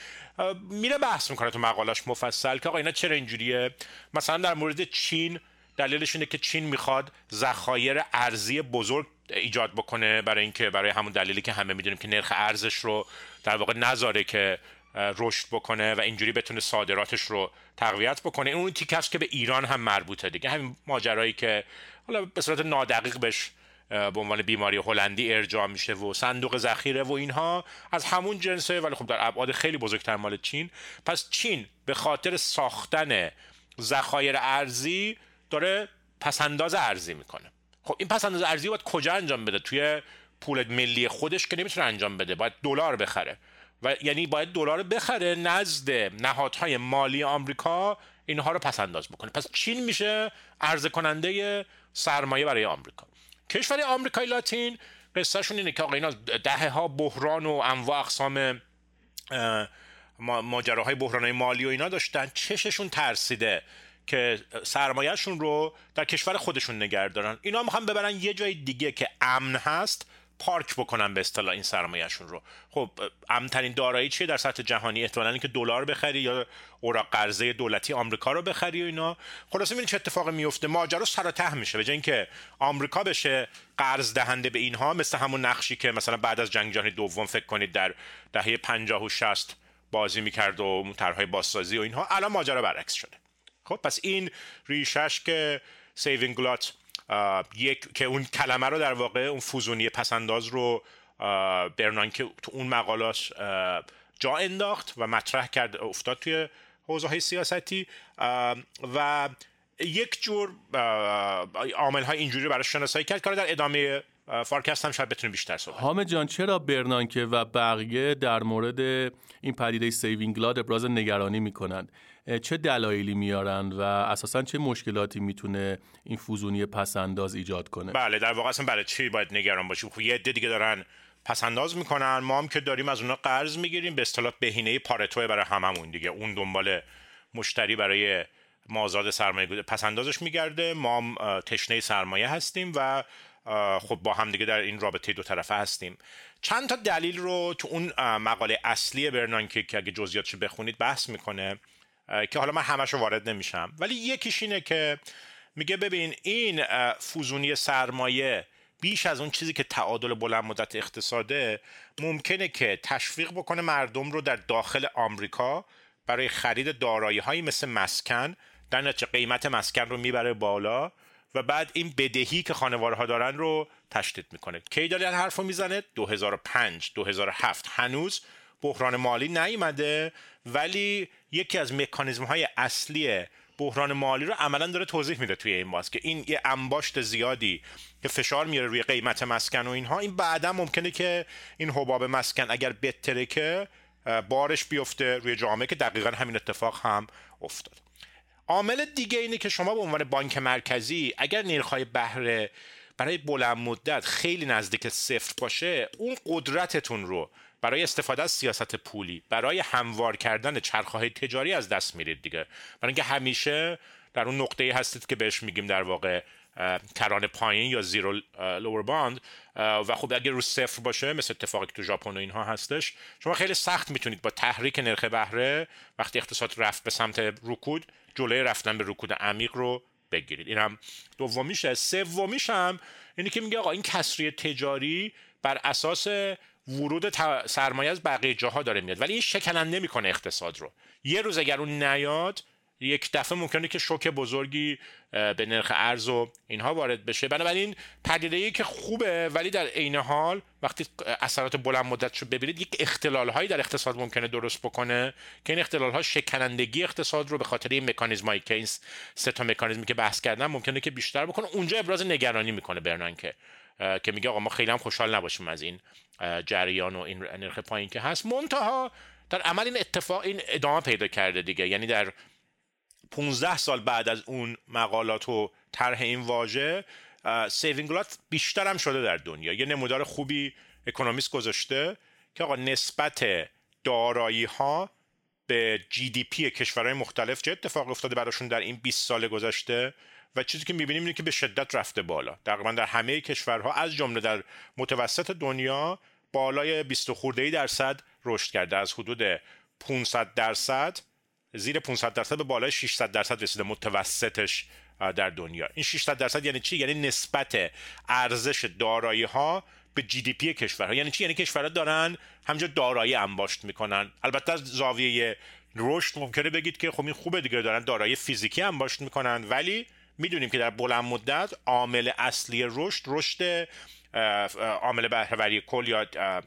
میره بحث میکنه تو مقالش مفصل که آقا اینا چرا اینجوریه. مثلا در مورد چین دلیلش اینه که چین میخواد ذخایر ارزی بزرگ ایجاد بکنه برای اینکه برای همون دلیلی که همه میدونیم که نرخ ارزش رو در واقع نذاره که رشد بکنه و اینجوری بتونه صادراتش رو تقویت بکنه. این اون تیکه است که به ایران هم مربوطه دیگه، همین ماجرایی که حالا به صورت نادقیق بهش به عنوان بیماری هلندی ارجاع میشه و صندوق ذخیره و اینها از همون جنسه، ولی خب در ابعاد خیلی بزرگتر مال چین. پس چین به خاطر ساختن ذخایر ارزی داره پسنداز ارزی میکنه. خب این پسنداز ارزی باید کجا انجام بده؟ توی پول ملی خودش که نمیتونه انجام بده، باید دلار بخره و یعنی باید دلار بخره نزد نهادهای مالی آمریکا اینها رو پسنداز بکنه. پس چین میشه عرضه کننده سرمایه برای آمریکا. کشور آمریکای لاتین قصهشون اینه که آقا اینا دهها بحران و انواع اقسام ماجراهای بحران‌های مالی و اینا داشتن، چششون ترسیده که سرمایه‌شون رو در کشور خودشون نگه دارن، اینا میخوان ببرن یه جای دیگه که امن هست پارک بکنن به اصطلاح این سرمایه‌شون رو. خب امن‌ترین دارایی چیه در سطح جهانی؟ احتمالاً اینکه دلار بخری یا اوراق قرضه دولتی آمریکا رو بخری و اینا. خلاصه ببینید چه اتفاقی میفته، ماجرا سر و ته میشه. به جای اینکه آمریکا بشه قرض دهنده به اینها، مثل همون نقشی که مثلا بعد از جنگ جهانی دوم فکر کنید در دهه 50 و 60 بازی می‌کرد و طرح‌های بازسازی و اینها، الان ماجرا برعکس شده. خب پس این ریشش که سیوینگ گلات یک که اون کلمه رو در واقع اون فوزونی پسنداز رو برنانکه تو اون مقالاش جا انداخت و مطرح کرد، افتاد توی حوزه‌های سیاستی و یک جور عامل‌های اینجوری براش شناسایی کرد که در ادامه فارکست هم شاید بتونیم بیشتر صحبت. حامد جان، چرا برنانکه و بقیه در مورد این پدیده سیوینگ گلات ابراز نگرانی میکنند؟ چه دلایلی میارن و اساساً چه مشکلاتی میتونه این فوزونی پسنداز ایجاد کنه؟ بله، در واقع اصلا برای چی باید نگران باشیم؟ خب یه عده دیگه دارن پسنداز میکنن، ما هم که داریم از اونا قرض میگیریم، به اصطلاح بهینه پارتو برای هممون دیگه. اون دنبال مشتری برای مازاد سرمایه پسندازش میگرده، ما هم تشنه سرمایه هستیم و خب با هم دیگه در این رابطه دو طرفه هستیم. چند تا دلیل رو تو اون مقاله اصلی برنانکه که اگه جزئیاتش بخونید بحث میکنه که حالا من همشو وارد نمیشم، ولی یکیش اینه که میگه ببین این فوزونی سرمایه بیش از اون چیزی که تعادل بلند مدت اقتصاده ممکنه که تشویق بکنه مردم رو در داخل آمریکا برای خرید دارایی‌هایی مثل مسکن، در نتیجه قیمت مسکن رو میبره بالا و بعد این بدهی که خانوارها دارن رو تشدید میکنه. کی داره این حرفو میزنه؟ 2005 2007 هنوز بحران مالی نیامده، ولی یکی از مکانیزم‌های اصلی بحران مالی رو عملاً داره توضیح میده توی این باز که این یه انباشت زیادی که فشار میاره روی قیمت مسکن و اینها، این بعداً ممکنه که این حباب مسکن اگر بترکه بارش بیفته روی جامعه، که دقیقاً همین اتفاق هم افتاد. عامل دیگه اینه که شما به عنوان بانک مرکزی اگر نرخ‌های بهره برای بلند مدت خیلی نزدیک صفر باشه، اون قدرتتون رو برای استفاده از سیاست پولی برای هموار کردن چرخه‌های تجاری از دست میدید دیگه. برای اینکه همیشه در اون نقطه‌ای هستید که بهش میگیم در واقع کرانه پایین یا زیرو لور باند، و خب اگه رو صفر باشه مثل اتفاقی که تو ژاپن و اینها هستش، شما خیلی سخت میتونید با تحریک نرخ بهره وقتی اقتصاد رفت به سمت رکود، جلوی رفتن به رکود عمیق رو بگیرید. این هم دومیشه. سومیش هم اینی که میگه آقا این کسری تجاری بر اساس ورود سرمایه از بقیه جاها داره میاد، ولی این شکننده نمیکنه اقتصاد رو. یه روز اگر اون نیاد، یک دفعه ممکنه که شوک بزرگی به نرخ ارز و اینها وارد بشه. بنابراین پدیده‌ای که خوبه، ولی در عین حال وقتی اثرات بلند مدتشو ببینید، یک اختلال‌هایی در اقتصاد ممکنه درست بکنه که این اختلال‌ها شکنندگی اقتصاد رو به خاطر این مکانیزم‌های که این سه تا مکانیزمی که بحث کردم ممکنه که بیشتر بکنه. اونجا ابراز نگرانی میکنه برنانکه، که میگه آقا ما خیلی هم خوشحال نباشیم از این جریان و این نرخ پایین که هست. منتها در عمل این اتفاق این ادامه پیدا کرده دیگه، یعنی در 15 سال بعد از اون مقالات و طرح این واژه، سیوینگ رات بیشتر هم شده در دنیا. یه نمودار خوبی اکونومیست گذاشته که آقا نسبت دارایی ها به جی دی پی کشورهای مختلف چه اتفاق افتاده براشون در این 20 سال گذشته، و چیزی که می‌بینیم اینه که به شدت رفته بالا. تقریبا در همه کشورها از جمله در متوسط دنیا بالای 20 خورده‌ای درصد رشد کرده، از حدود 500% زیر 500% به بالای 600% رسیده متوسطش در دنیا. این 600% یعنی چی؟ یعنی نسبت ارزش دارایی ها به جی دی پی کشورها. یعنی چی؟ یعنی کشورها دارن همجا دارایی انباشت میکنن. البته از زاویه رشد ممکنه بگید که خب این خوبه دیگه، دارن دارایی فیزیکی انباشت میکنن، ولی میدونیم که در بلند مدت عامل اصلی رشد عامل بهره‌وری کل یا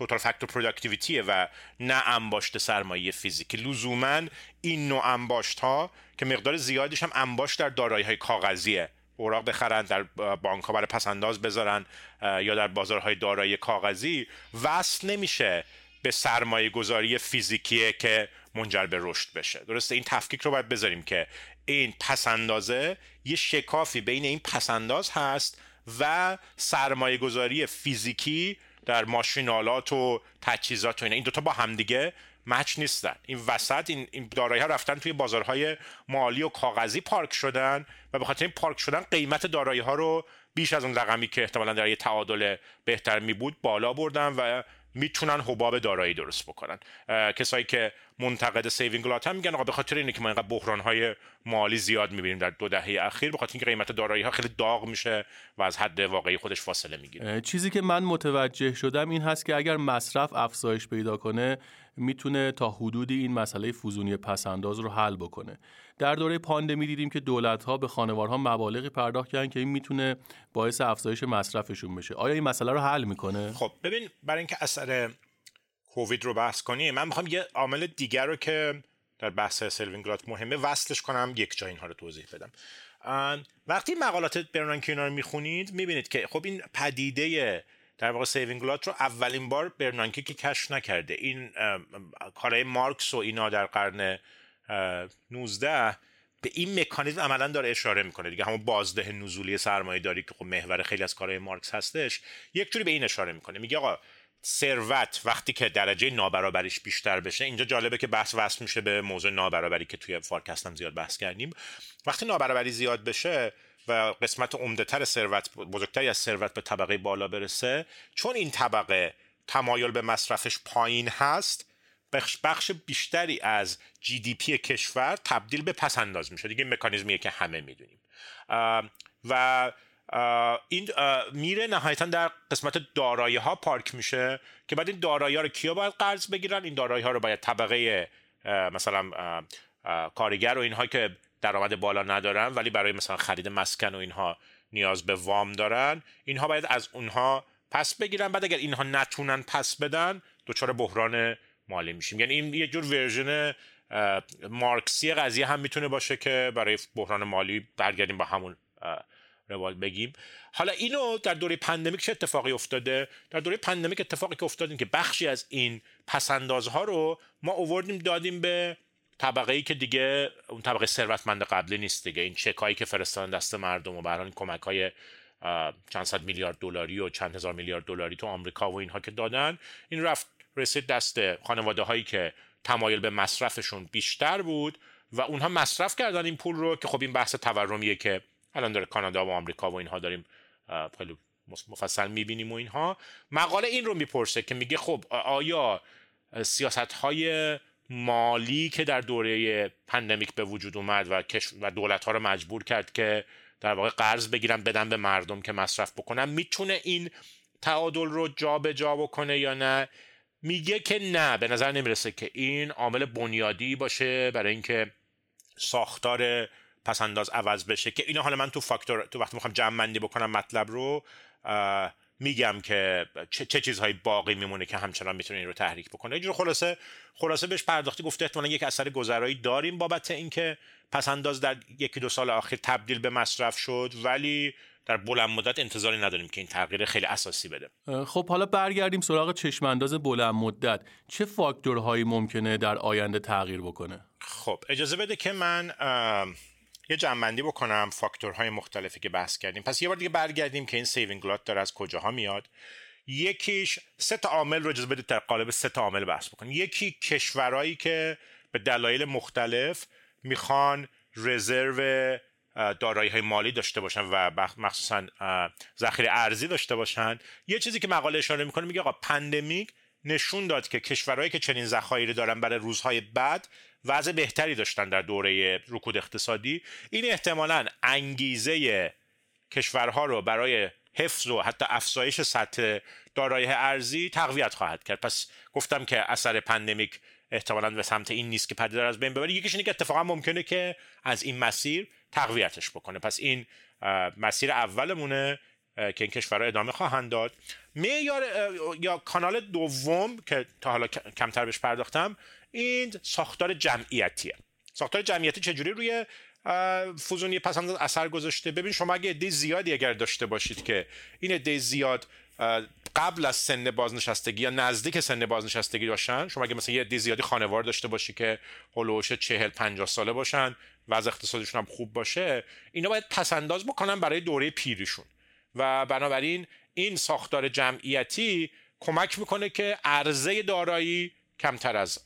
total factor productivity و نه انباشت سرمایه فیزیکی. لزوما این نوع انباشت ها که مقدار زیادیش هم انباشت در دارایی های کاغذیه، اوراق بخرن، در بانک ها برای پسنداز بذارن یا در بازارهای دارایی کاغذی، وصل نمیشه به سرمایه گذاری فیزیکیه که منجر به رشد بشه. درسته، این تفکیک رو باید بذاریم که این پسندازه، یه شکافی بین این پسنداز هست و سرمایه گذاری فیزیکی در ماشینالات و تجهیزات و اینا. این دوتا با همدیگه مچ نیستن. این وسط این دارایی ها رفتن توی بازارهای مالی و کاغذی پارک شدن، و به خاطر این پارک شدن قیمت دارایی ها رو بیش از اون رقمی که احتمالاً در یه تعادل بهتر می بود بالا بردن و میتونن حباب دارایی درست بکنن. کسایی که منتقد سیوینگ لات هم میگن آقا به خاطر اینه که ما اینقدر بحران‌های مالی زیاد می‌بینیم در دو دهه اخیر، به خاطر اینکه قیمت دارایی‌ها خیلی داغ میشه و از حد واقعی خودش فاصله میگیره. چیزی که من متوجه شدم این هست که اگر مصرف افزایش پیدا کنه، میتونه تا حدودی این مسئله فزونی پسنداز رو حل بکنه. در دوره پاندمی دیدیم که دولت‌ها به خانوارها مبالغی پرداخت کردن که این میتونه باعث افزایش مصرفشون بشه. آیا این مسئله رو حل می‌کنه؟ خب ببین، برای اینکه اثر کووید رو بحث کنیم، من می‌خوام یه عامل دیگر رو که در بحث سیوینگ رات مهمه وصلش کنم، یک جا اینها رو توضیح بدم. وقتی مقالات برنانکه اینا رو می‌خونید، می‌بینید که خب این پدیده در واقع سیوینگ لات رو اولین بار برنانکه که کشف نکرده. این کارهای مارکس و اینا در قرن 19 به این مکانیزم عملاً داره اشاره میکنه دیگه، همون بازده نزولی سرمایه‌داری که خب محور خیلی از کارهای مارکس هستش، یک جوری به این اشاره میکنه. میگه آقا ثروت وقتی که درجه نابرابریش بیشتر بشه، اینجا جالبه که بحث وصل میشه به موضوع نابرابری که توی فارکست هم زیاد بحث کردیم، وقتی نابرابری زیاد بشه و قسمت عمده‌تر ثروت، بزرگتری از ثروت به طبقه بالا برسه، چون این طبقه تمایل به مصرفش پایین هست، بخش بیشتری از جی دی پی کشور تبدیل به پسنداز میشه دیگه. مکانیزمیه که همه میدونیم و این میره نهایتا در قسمت دارایی ها پارک میشه که بعد این دارایی ها رو کیا باید قرض بگیرن؟ این دارایی ها رو باید طبقه مثلا کارگر و اینها که درآمد بالا ندارن ولی برای مثلا خرید مسکن و اینها نیاز به وام دارن، اینها باید از اونها پس بگیرن. بعد اگر اینها نتونن پس بدن، دچار بحران مالی میشیم. یعنی این یه جور ورژن مارکسی قضیه هم میتونه باشه که برای بحران مالی برگردیم با همون روال بگیم. حالا اینو در دوره پاندمیک چه اتفاقی افتاده؟ در دوره پاندمیک اتفاقی که افتاد این که بخشی از این پسندازها رو ما آوردیم دادیم به طبقه‌ای که دیگه اون طبقه ثروتمند قبلی نیست دیگه، این چکایی که فرستادن دست مردم و به هر حال کمک‌های چند صد میلیارد دلاری و چند هزار میلیارد دلاری تو آمریکا و اینها که دادن، این رفت رسید دست خانواده‌هایی که تمایل به مصرفشون بیشتر بود و اونها مصرف کردن این پول رو، که خب این بحث تورمیه که الان داره کانادا و آمریکا و اینها داریم خیلی مفصل می‌بینیم و اینها. مقاله این رو می‌پرسه که میگه خب آیا سیاست‌های مالی که در دوره پاندمیک به وجود اومد و دولت‌ها رو مجبور کرد که در واقع قرض بگیرن بدن به مردم که مصرف بکنن، میتونه این تعادل رو جابجا بکنه یا نه؟ میگه که نه، به نظر نمیرسه که این عامل بنیادی باشه برای اینکه ساختار پسنداز عوض بشه. که اینا حالا من تو فاکتور تو وقتی میخوام جمع بندی بکنم مطلب رو میگم که چه چیزهایی باقی میمونه که همچنان میتونه این رو تحریک بکنه. اینجور خلاصه بهش پرداختی گفته احتمالاً یک اثر گذرایی داریم بابت اینکه پسنداز در یکی دو سال اخیر تبدیل به مصرف شد، ولی در بلند مدت انتظاری نداریم که این تغییر خیلی اساسی بده. خب حالا برگردیم سراغ چشمانداز بلند مدت. چه فاکتورهایی ممکنه در آینده تغییر بکنه؟ خب اجازه بده که من یه جمع‌بندی بکنم فاکتورهای مختلفی که بحث کردیم. پس یه بار دیگه برگردیم که این سیوینگ لات داره از کجاها میاد. یکیش سه تا عامل رو اجازه بدید در قالب سه تا عامل بحث بکنیم. یکی کشورایی که به دلایل مختلف میخوان رزرو دارایی‌های مالی داشته باشن و مخصوصاً ذخیره ارزی داشته باشن. یه چیزی که مقاله اشاره میکنه میگه آقا پاندمیک نشون داد که کشورهایی که چنین ذخایری دارن برای روزهای بعد وضع بهتری داشتن در دوره رکود اقتصادی. این احتمالاً انگیزه کشورها رو برای حفظ و حتی افزایش سطح دارایی ارزی تقویت خواهد کرد. پس گفتم که اثر پاندمیک احتمالاً به سمت این نیست که پدیدار از بین ببره، یکیش اینه که اتفاقا ممکنه که از این مسیر تقویتش بکنه. پس این مسیر اولمونه که این کشورها ادامه خواهند داد. معیار یا کانال دوم که تا حالا کمتر بهش پرداختم این ساختار جمعیتیه. ساختار جمعیتی چجوری روی فوزونی پسنداز اثر گذاشته؟ ببین شما اگه عده زیادی اگر داشته باشید که این عده زیاد قبل از سن بازنشستگی یا نزدیک سن بازنشستگی باشن، شما اگه مثلا یه عده زیادی خانوار داشته باشی که هولوش 40 50 ساله باشن، وضع اقتصادیشون هم خوب باشه، اینا باید پسنداز بکنن برای دوره پیریشون و بنابراین این ساختار جمعیتی کمک میکنه که عرضه دارایی کمتر از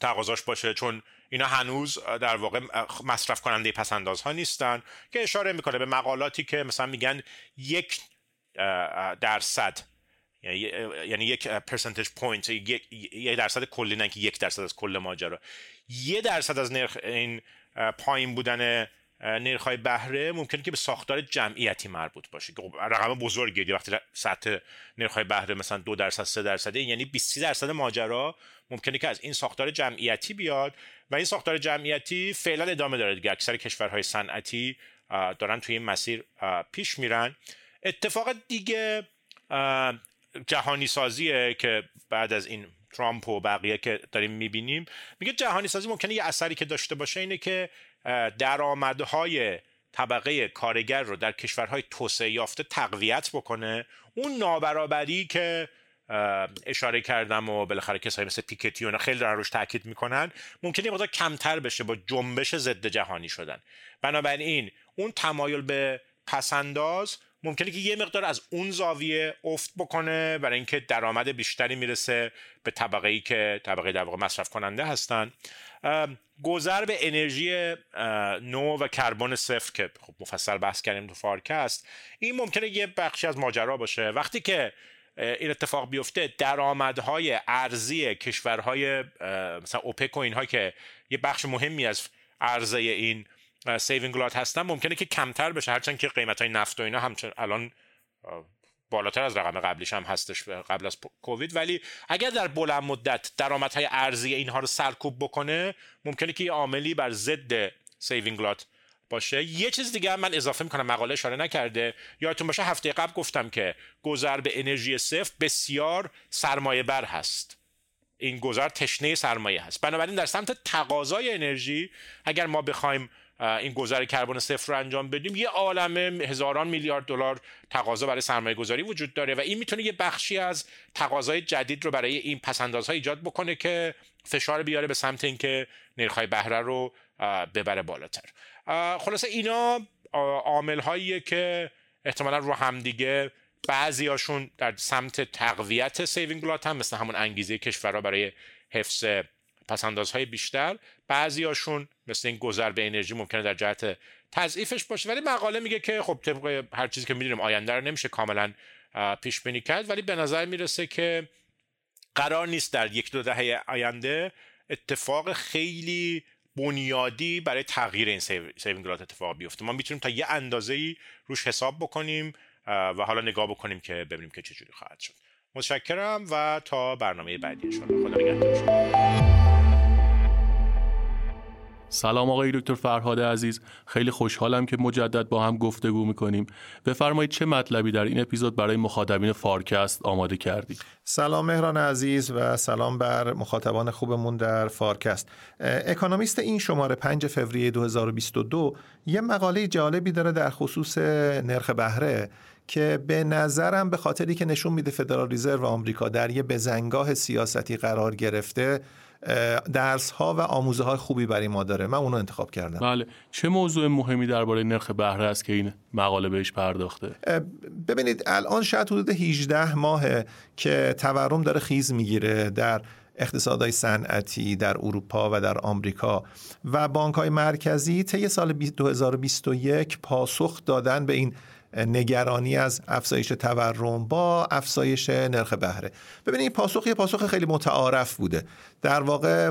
تقاضاش باشه، چون اینا هنوز در واقع مصرف کننده پسندازها نیستن. که اشاره میکنه به مقالاتی که مثلا میگن 1%، یعنی 1 پرسنتج پوینت، 1% کلی، نه که 1% از کل ماجرا، 1% از نرخ این پایین بودن نرخ‌های بهره ممکنه که به ساختار جمعیتی مربوط باشه. رقم بزرگیه وقتی سطح نرخ‌های بهره مثلا 2%، 3%، یعنی 20-30% ماجرا ممکنه که از این ساختار جمعیتی بیاد و این ساختار جمعیتی فعلا ادامه داره دیگه. اکثر کشورهای صنعتی دارن توی این مسیر پیش میرن. اتفاق دیگه جهانی سازیه که بعد از این ترامپ و بقیه که داریم میبینیم. میگه جهانی سازی ممکنه یه اثری که داشته باشه اینه که درآمدهای طبقه کارگر رو در کشورهای توسعه یافته تقویت بکنه. اون نابرابری که اشاره کردم و بالاخره کسایی مثل پیکتی اونا خیلی دارن روش تاکید میکنن، ممکنه مقدار کمتر بشه با جنبش ضد جهانی شدن. بنابراین اون تمایل به پسنداز ممکنه که یه مقدار از اون زاویه افت بکنه برای اینکه درآمد بیشتری میرسه به طبقه‌ای که طبقه در واقع مصرف کننده هستن. گذر به انرژی نو و کربن صفر که خب مفصل بحث کردیم تو فارکست، این ممکنه یه بخشی از ماجرا باشه. وقتی که این اتفاق بیفته، درآمدهای ارزی کشورهای مثلا اوپک و اینها که یه بخش مهمی از ارزی این سیوینگ لات هستن ممکنه که کمتر بشه، هرچند که قیمت‌های نفت و اینا همچنان الان بالاتر از رقم قبلیش هم هستش قبل از کووید، ولی اگر در بلند مدت درآمدهای ارزی اینها رو سرکوب بکنه ممکنه که یه عاملی بر ضد سیوینگ لات باشه. یه چیز دیگه هم من اضافه میکنم، مقاله اشاره نکرده، یادتون باشه هفته قبل گفتم که گذر به انرژی صفر بسیار سرمایه بر هست. این گذر تشنه سرمایه هست. بنابراین در سمت تقاضای انرژی اگر ما بخوایم این گذر کربن صفر رو انجام بدیم، یه عالمه هزاران میلیارد دلار تقاضا برای سرمایه‌گذاری وجود داره و این میتونه یه بخشی از تقاضای جدید رو برای این پس‌اندازها ایجاد بکنه که فشار بیاره به سمت اینکه نرخ‌های بهره رو ببره بالاتر. خلاصه اینا عامل‌هاییه که احتمالاً رو همدیگه، بعضیاشون در سمت تقویت سیوینگ لات هم، مثل همون انگیزه کشورها برای حفظ پس‌اندازهای بیشتر، بعضیاشون مثل این گذر به انرژی ممکنه در جهت تضعیفش باشه. ولی مقاله میگه که خب طبق هر چیزی که می‌دونیم آینده رو نمیشه کاملا پیش بینی کرد، ولی به نظر میرسه که قرار نیست در یک دو دهه آینده اتفاق خیلی بنیادی برای تغییر این سیوینگ لات اتفاق بیفته. ما میتونیم تا یه اندازه‌ای روش حساب بکنیم و حالا نگاه بکنیم که ببینیم که چه جوری خواهد شد. متشکرم و تا برنامه بعدی ان شاءالله. خدا نگهدارتون. سلام آقای دکتر فرهاد عزیز، خیلی خوشحالم که مجدد با هم گفتگو میکنیم. بفرمایید چه مطلبی در این اپیزود برای مخاطبین فارکست آماده کردید؟ سلام مهران عزیز و سلام بر مخاطبان خوبمون در فارکست. اکونومیست این شماره 5 فوریه 2022 یه مقاله جالبی داره در خصوص نرخ بهره که به نظرم به خاطری که نشون میده فدرال رزرو آمریکا در یه بزنگاه سیاستی قرار گرفته، درس ها و آموزه های خوبی برای ما داره. من اونو انتخاب کردم. بله، چه موضوع مهمی درباره نرخ بهره است که این مقاله بهش پرداخته؟ ببینید الان شاید حدود 18 ماهه که تورم داره خیز میگیره در اقتصادهای صنعتی در اروپا و در آمریکا و بانک‌های مرکزی طی سال 2021 پاسخ دادن به این نگرانی از افزایش تورم با افزایش نرخ بهره. ببینید پاسخ یه پاسخ خیلی متعارف بوده. در واقع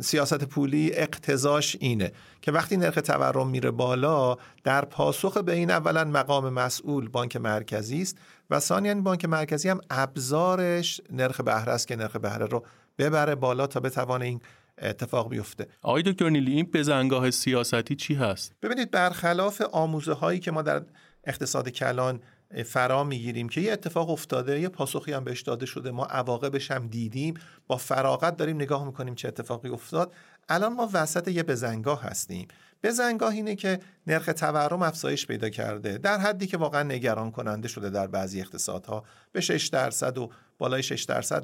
سیاست پولی اقتضاش اینه که وقتی نرخ تورم میره بالا، در پاسخ به این اولا مقام مسئول بانک مرکزی است و ثانیاً بانک مرکزی هم ابزارش نرخ بهره است که نرخ بهره رو ببره بالا تا بتونه این اتفاق بیفته. آقای دکتر نیلی، این بزنگاه سیاستی چی هست؟ ببینید برخلاف آموزه‌هایی که ما در اقتصاد کلان فرا میگیریم که یه اتفاق افتاده، یه پاسخی هم بهش داده شده، ما عواقبش هم دیدیم، با فراغت داریم نگاه میکنیم چه اتفاقی افتاد. الان ما وسط یه بزنگاه هستیم. بزنگاه اینه که نرخ تورم افزایش پیدا کرده در حدی که واقعا نگران کننده شده، در بعضی اقتصادها به 6% و بالای 6%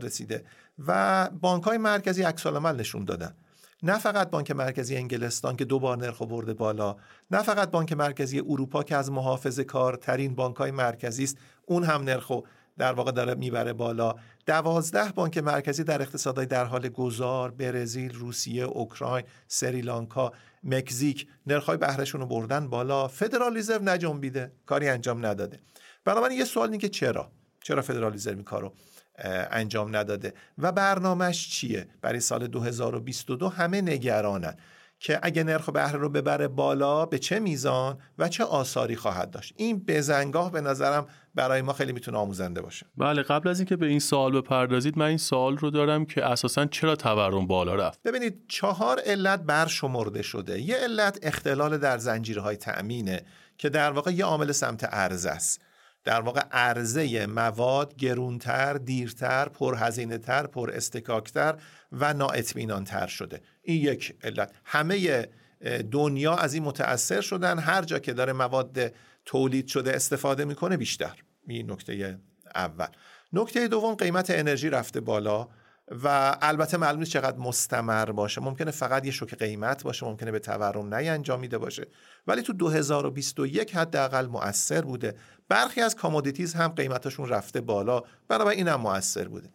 رسیده و بانک‌های مرکزی عکس‌العمل نشون دادن. نه فقط بانک مرکزی انگلستان که 2 بار نرخ رو برده بالا، نه فقط بانک مرکزی اروپا که از محافظه‌کارترین بانک‌های مرکزی است، اون هم نرخ رو در واقع داره میبره بالا. 12 بانک مرکزی در اقتصادهای در حال گذار، برزیل، روسیه، اوکراین، سریلانکا، مکزیک، نرخ‌های بهره‌شون رو بردن بالا. فدرال رزرو نجنبیده، کاری انجام نداده. بنابراین یه سوال اینه که چرا فدرال رزرو این کارو انجام نداده و برنامه‌اش چیه؟ برای سال 2022 همه نگرانن که اگه نرخ بهره رو ببره بالا به چه میزان و چه آثاری خواهد داشت. این بزنگاه به نظرم برای ما خیلی میتونه آموزنده باشه. بله، قبل از اینکه به این سوال بپردازید، من این سوال رو دارم که اساساً چرا تورم بالا رفت؟ ببینید 4 علت برشمرده شده. یه علت اختلال در زنجیرهای تأمینه که در واقع یه عامل سمت عرضه است. در واقع عرضه مواد گرونتر، دیرتر، پرهزینه‌تر، پراستکاک‌تر و نااطمینان‌تر شده. این یک علت. همه دنیا از این متأثر شدن، هر جا که داره مواد تولید شده استفاده میکنه بیشتر. این نکته اول. نکته دوم، قیمت انرژی رفته بالا و البته معلوم نیست چقدر مستمر باشه. ممکنه فقط یه شوک قیمت باشه، ممکنه به تورم نینجامیده باشه، ولی تو 2021 حداقل مؤثر بوده. برخی از کامودیتیز هم قیمتاشون رفته بالا، بنابراین اینم مؤثر بوده.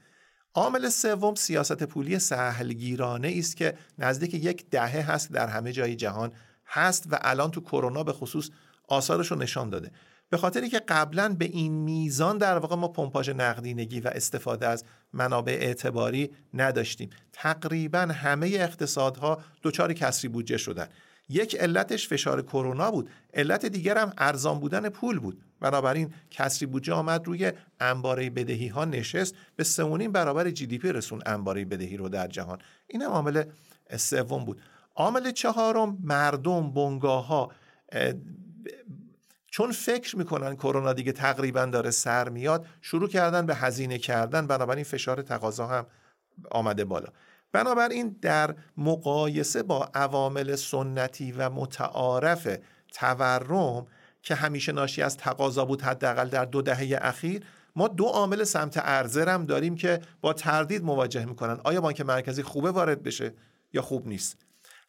عامل سوم، سیاست پولی سهلگیرانه است که نزدیک 10 هست در همه جای جهان هست و الان تو کرونا به خصوص آثارش رو نشان داده. به خاطری که قبلا به این میزان در واقع ما پمپاژ نقدینگی و استفاده از منابع اعتباری نداشتیم. تقریبا همه اقتصادها دچار کسری بودجه شدن. یک علتش فشار کرونا بود، علت دیگر هم ارزان بودن پول بود. بنابراین کسری بودجه آمد روی انباره بدهی ها نشست، به 3.5 برابر جی دی پی رسون انباره بدهی رو در جهان. این هم عامل سوم بود. عامل چهارم، مردم بنگاه ها چون فکر میکنن کرونا دیگه تقریبا داره سر میاد، شروع کردن به هزینه کردن، بنابراین فشار تقاضا هم آمده بالا. بنابراین در مقایسه با عوامل سنتی و متعارف تورم که همیشه ناشی از تقاضا بود حداقل در 2 دهه اخیر، ما 2 عامل سمت عرضه هم داریم که با تردید مواجه میکنن. آیا بانک مرکزی خوبه وارد بشه یا خوب نیست؟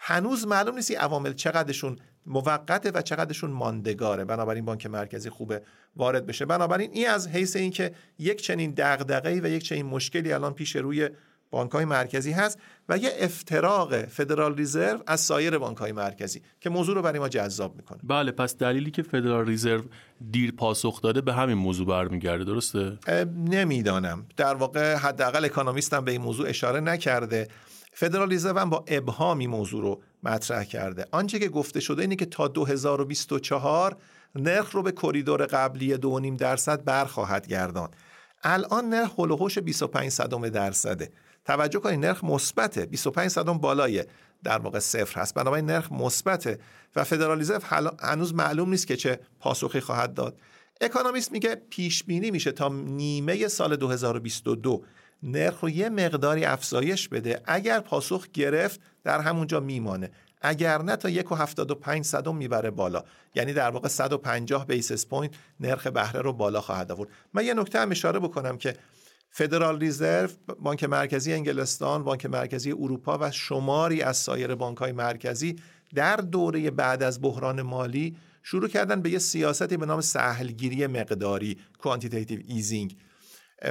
هنوز معلوم نیست این عوامل چقدرشون موقته و چقدرشون ماندگاره. بنابراین بانک مرکزی خوبه وارد بشه. بنابراین این از حیث این که یک چنین دغدغه‌ای و یک چنین مشکلی الان پیش روی بانک‌های مرکزی هست و یه افتراق فدرال رزرو از سایر بانک‌های مرکزی که موضوع رو برای ما جذاب میکنه. بله، پس دلیلی که فدرال رزرو دیر پاسخ داده به همین موضوع برمیگرده، درسته؟ نمیدانم، در واقع حداقل اکونومیست هم به این موضوع اشاره نکرده. فدرال رزرو هم با ابهامی موضوع رو مطرح کرده. آنچه که گفته شده اینه که تا 2024 نرخ رو به کریدور قبلی 2.5% برخواهد گرداند. الان نرخ هولوحوش 25%. توجه کنید نرخ مثبته، 25% بالایه، در واقع صفر هست. بنابراین نرخ مثبته و فدرال رزرو هنوز معلوم نیست که چه پاسخی خواهد داد. اکونومیست میگه پیش بینی میشه تا نیمه سال 2022 نرخ رو یه مقداری افزایش بده. اگر پاسخ گرفت در همونجا میمانه، اگر نه تا 1.75 میبره بالا، یعنی در واقع 150 بیسیس پوینت نرخ بهره رو بالا خواهد آورد. من یه نکته هم اشاره بکنم که فدرال رزرو، بانک مرکزی انگلستان، بانک مرکزی اروپا و شماری از سایر بانک‌های مرکزی در دوره بعد از بحران مالی شروع کردن به یه سیاستی به نام سهلگیری مقداری، کوانتیتیتیو ایزینگ.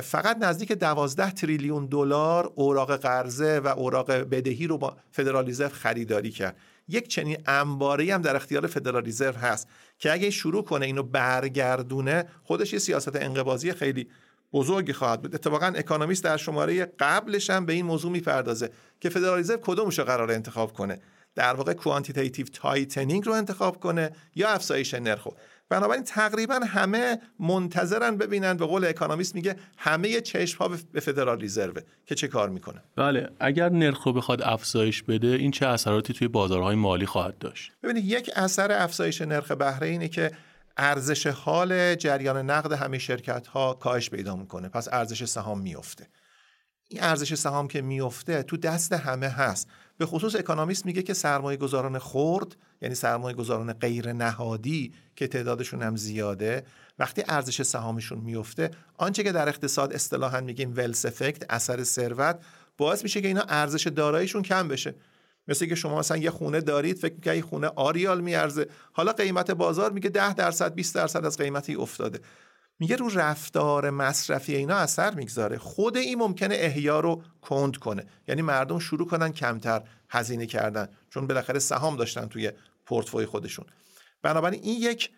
فقط نزدیک 12 تریلیون دلار اوراق قرضه و اوراق بدهی رو با فدرال رزرو خریداری کرد. یک چنین انباری هم در اختیار فدرال رزرو هست که اگه شروع کنه اینو برگردونه، خودش یه سیاست انقباضی خیلی بزرگی خواهد بود. اتفاقاً اکونومیست در شماره قبلش هم به این موضوع میپردازه که فدرال رزرو کدومش رو قراره انتخاب کنه، در واقع کوانتیتیتیو تایتنینگ رو انتخاب کنه یا افزایش نرخ. بنابراین تقریبا همه منتظرن ببینن، به قول اکونومیست میگه همه چشم‌ها به فدرال رزرو که چه کار میکنه. بله، اگر نرخ رو بخواد افزایش بده این چه اثراتی توی بازارهای مالی خواهد داشت؟ ببینید، یک اثر افزایش نرخ بهره اینه که ارزش حال جریان نقد همه شرکت‌ها کاهش پیدا میکنه، پس ارزش سهام میفته. این ارزش سهام که میفته تو دست همه هست. به خصوص اکونومیست میگه که سرمایه‌گذاران خرد، یعنی سرمایه‌گذاران غیر نهادی که تعدادشون هم زیاده، وقتی ارزش سهامشون میفته، آنچه که در اقتصاد اصطلاحاً میگیم ولث افکت، اثر ثروت، باعث میشه که اینا ارزش داراییشون کم بشه. مثل که شما مثلا یه خونه دارید، فکر می‌کنید این خونه آریال میارزه، حالا قیمت بازار میگه 10%، 20% از قیمتی افتاده. میگه رو رفتار مصرفی اینا اثر میگذاره. خود این ممکنه احیا رو کند کنه، یعنی مردم شروع کنن کمتر هزینه کردن، چون بالاخره سهام داشتن توی پورتفوی خودشون. بنابراین این یک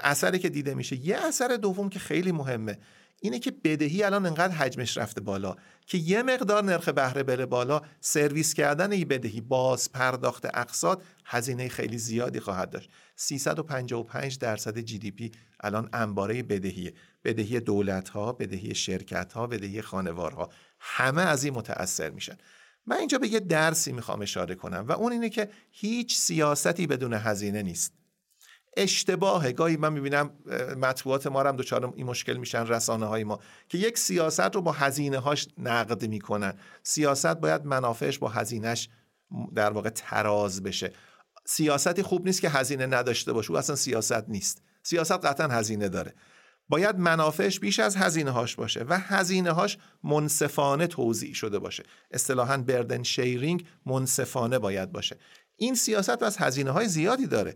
اثری که دیده میشه. یه اثر دوم که خیلی مهمه اینه که بدهی الان انقدر حجمش رفته بالا که یه مقدار نرخ بهره بره بالا، سرویس کردن این بدهی، باز پرداخت اقساط، هزینه خیلی زیادی خواهد داشت. 355% GDP الان انباره بدهیه، بدهی دولت‌ها، بدهی شرکت‌ها، بدهی خانوارها، همه از این متأثر میشن. من اینجا به یه درسی میخوام اشاره کنم و اون اینه که هیچ سیاستی بدون هزینه نیست. اشتباهه، گاهی من میبینم مطبوعات ما هم دوچار این مشکل میشن، رسانه های ما، که یک سیاست رو با هزینه هاش نقد میکنن. سیاست باید منافعش با هزینهش در واقع تراز بشه. سیاستی خوب نیست که هزینه نداشته باشه، اصلا سیاست نیست. سیاست قطعا هزینه داره، باید منافعش بیش از هزینه هاش باشه و هزینه هاش منصفانه توزیع شده باشه. اصطلاحاً بردن شیرینگ منصفانه باید باشه. این سیاست از هزینه های زیادی داره،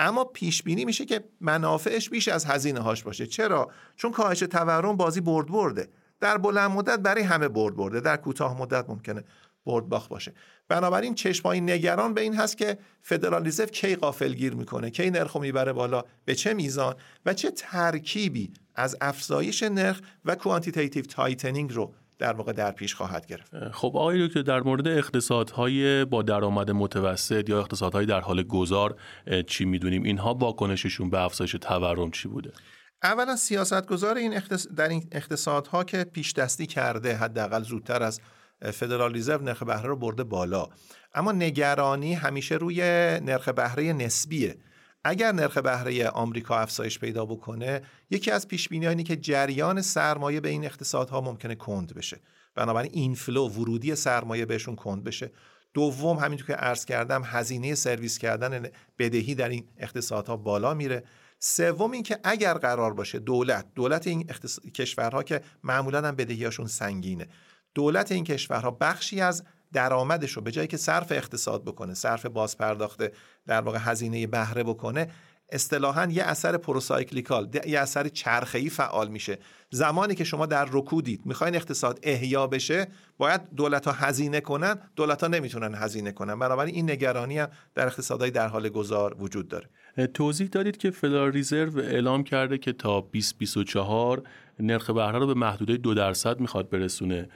اما پیش بینی میشه که منافعش بیش از هزینه هاش باشه. چرا؟ چون کاهش تورم بازی برد برده، در بلند مدت برای همه برد برده، در کوتاه مدت ممکنه برد باخت باشه. بنابراین چشمای نگران به این هست که فدرال رزرو کی غافلگیر میکنه، کی نرخو میبره بالا، به چه میزان و چه ترکیبی از افزایش نرخ و کوانتیتیتیو تایتنینگ رو در واقع در پیش خواهد گرفت. خب آقای دکتر، در مورد اقتصادهای با درآمد متوسط یا اقتصادهای در حال گذار چی میدونیم؟ اینها واکنششون به افزایش تورم چی بوده؟ اولا سیاستگزار این در این اقتصادها که پیش دستی کرده، حداقل زودتر از فدرال رزرو نرخ بهره رو برده بالا، اما نگرانی همیشه روی نرخ بهره نسبیه. اگر نرخ بهره آمریکا افزایش پیدا بکنه، یکی از پیش‌بینی‌ها اینه که جریان سرمایه به این اقتصادها ممکنه کند بشه. بنابراین اینفلو ورودی سرمایه بهشون کند بشه. دوم، همینطور که عرض کردم، هزینه سرویس کردن بدهی در این اقتصادها بالا میره. سوم اینکه اگر قرار باشه دولت این کشورها که معمولا هم بدهیاشون سنگینه، دولت این کشورها بخشی از درآمدش رو به جایی که صرف اقتصاد بکنه، صرف بازپرداخت در واقع هزینه بهره بکنه، اصطلاحاً یه اثر پروسایکلیکال، یه اثر چرخه‌ای فعال میشه. زمانی که شما در رکودید، میخواین اقتصاد احیا بشه، باید دولت‌ها هزینه کنن، دولت‌ها نمیتونن هزینه کنن. بنابراین این نگرانی هم در اقتصادهای در حال گذار وجود داره. توضیح دادید که فدرال رزرو اعلام کرده که تا 2024 نرخ بهره رو به محدوده 2% میخواد برسونه،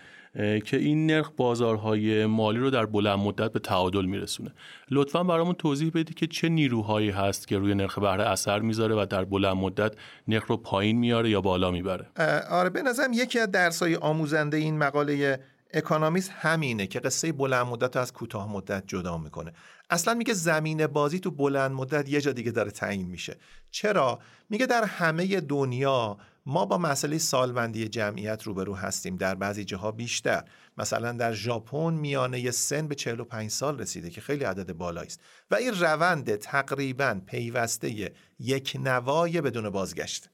که این نرخ بازارهای مالی رو در بلند مدت به تعادل میرسونه. لطفاً برامون توضیح بدید که چه نیروهایی هست که روی نرخ بهره اثر میذاره و در بلند مدت نرخ رو پایین میاره یا بالا میبره. آره، به نظرم یکی از درس‌های آموزنده این مقاله اکونومیست همینه که قصه بلند مدت رو از کوتاه مدت جدا میکنه. اصلا میگه زمین بازی تو بلند مدت یه جا دیگه داره تعیین میشه. چرا؟ میگه در همه دنیا ما با مسئله سالمندی جمعیت روبرو هستیم، در بعضی جاها بیشتر. مثلا در ژاپن میانه سن به 45 سال رسیده که خیلی عدد بالایی است و این روند تقریبا پیوسته یک نوای بدون بازگشت.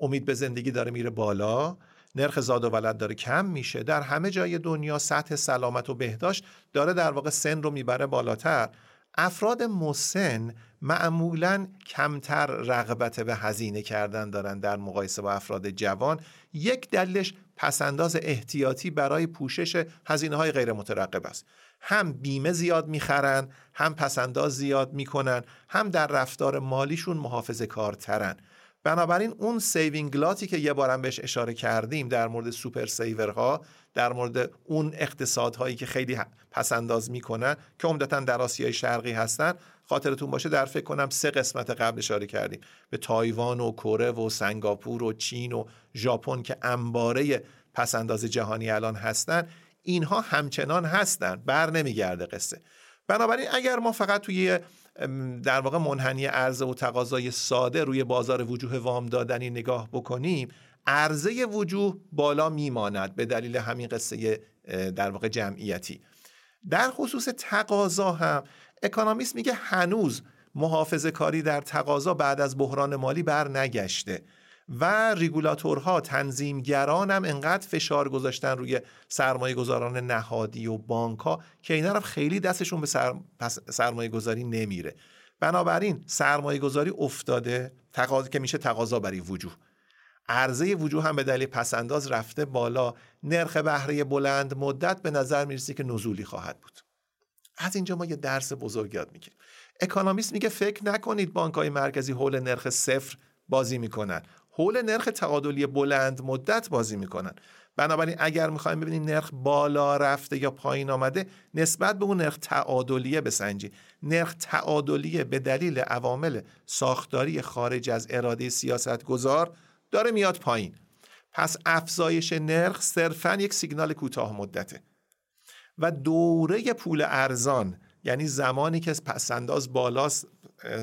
امید به زندگی داره میره بالا، نرخ زاد و ولد داره کم میشه، در همه جای دنیا سطح سلامت و بهداشت داره در واقع سن رو میبره بالاتر. افراد مسن معمولاً کمتر رغبت به هزینه کردن دارن در مقایسه با افراد جوان. یک دلیلش پسنداز احتیاطی برای پوشش هزینه‌های غیر مترقب است. هم بیمه زیاد میخرن، هم پسنداز زیاد میکنن، هم در رفتار مالیشون محافظه کارترن. بنابراین اون سیوینگ لاتی که یه بارم بهش اشاره کردیم در مورد سوپر سیورها، در مورد اون اقتصادهایی که خیلی پسنداز میکنن که عمدتاً در آسیای شرقی هستن، خاطرتون باشه در فکر کنم 3 قسمت قبل اشاره کردیم به تایوان و کره و سنگاپور و چین و ژاپن که انباره پسنداز جهانی الان هستن. اینها همچنان هستن، بر نمیگرده قصه. بنابراین اگر ما فقط توی در واقع منحنی عرضه و تقاضای ساده روی بازار وجوه وام دادنی نگاه بکنیم، عرضه وجوه بالا میماند به دلیل همین قصه در واقع جمعیتی. در خصوص تقاضا هم اکونومیست میگه هنوز محافظه کاری در تقاضا بعد از بحران مالی بر نگشته و ریگولاتورها، تنظیمگران هم انقدر فشار گذاشتن روی سرمایه گذاران نهادی و بانک ها که این طرف خیلی دستشون به سرمایه گذاری نمیره. بنابراین سرمایه گذاری افتاده، تقاضا که میشه تقاضا برای وجوه، عرضه وجوه هم به دلیل پسنداز رفته بالا. نرخ بهره بلند مدت به نظر میرسه که نزولی خواهد بود. از اینجا ما یه درس بزرگ یاد میگیریم. اکونومیست میگه فکر نکنید بانک‌های مرکزی حول نرخ صفر بازی میکنن، حول نرخ تعادلی بلند مدت بازی میکنن. بنابراین اگر میخوایم ببینیم نرخ بالا رفته یا پایین آمده، نسبت به اون نرخ تعادلیه بسنجی. نرخ تعادلیه به دلیل عوامل ساختاری خارج از اراده سیاستگزار داره میاد پایین. پس افزایش نرخ صرفاً یک سیگنال کوتاه مدته و دوره پول ارزان، یعنی زمانی که پسنداز بالاست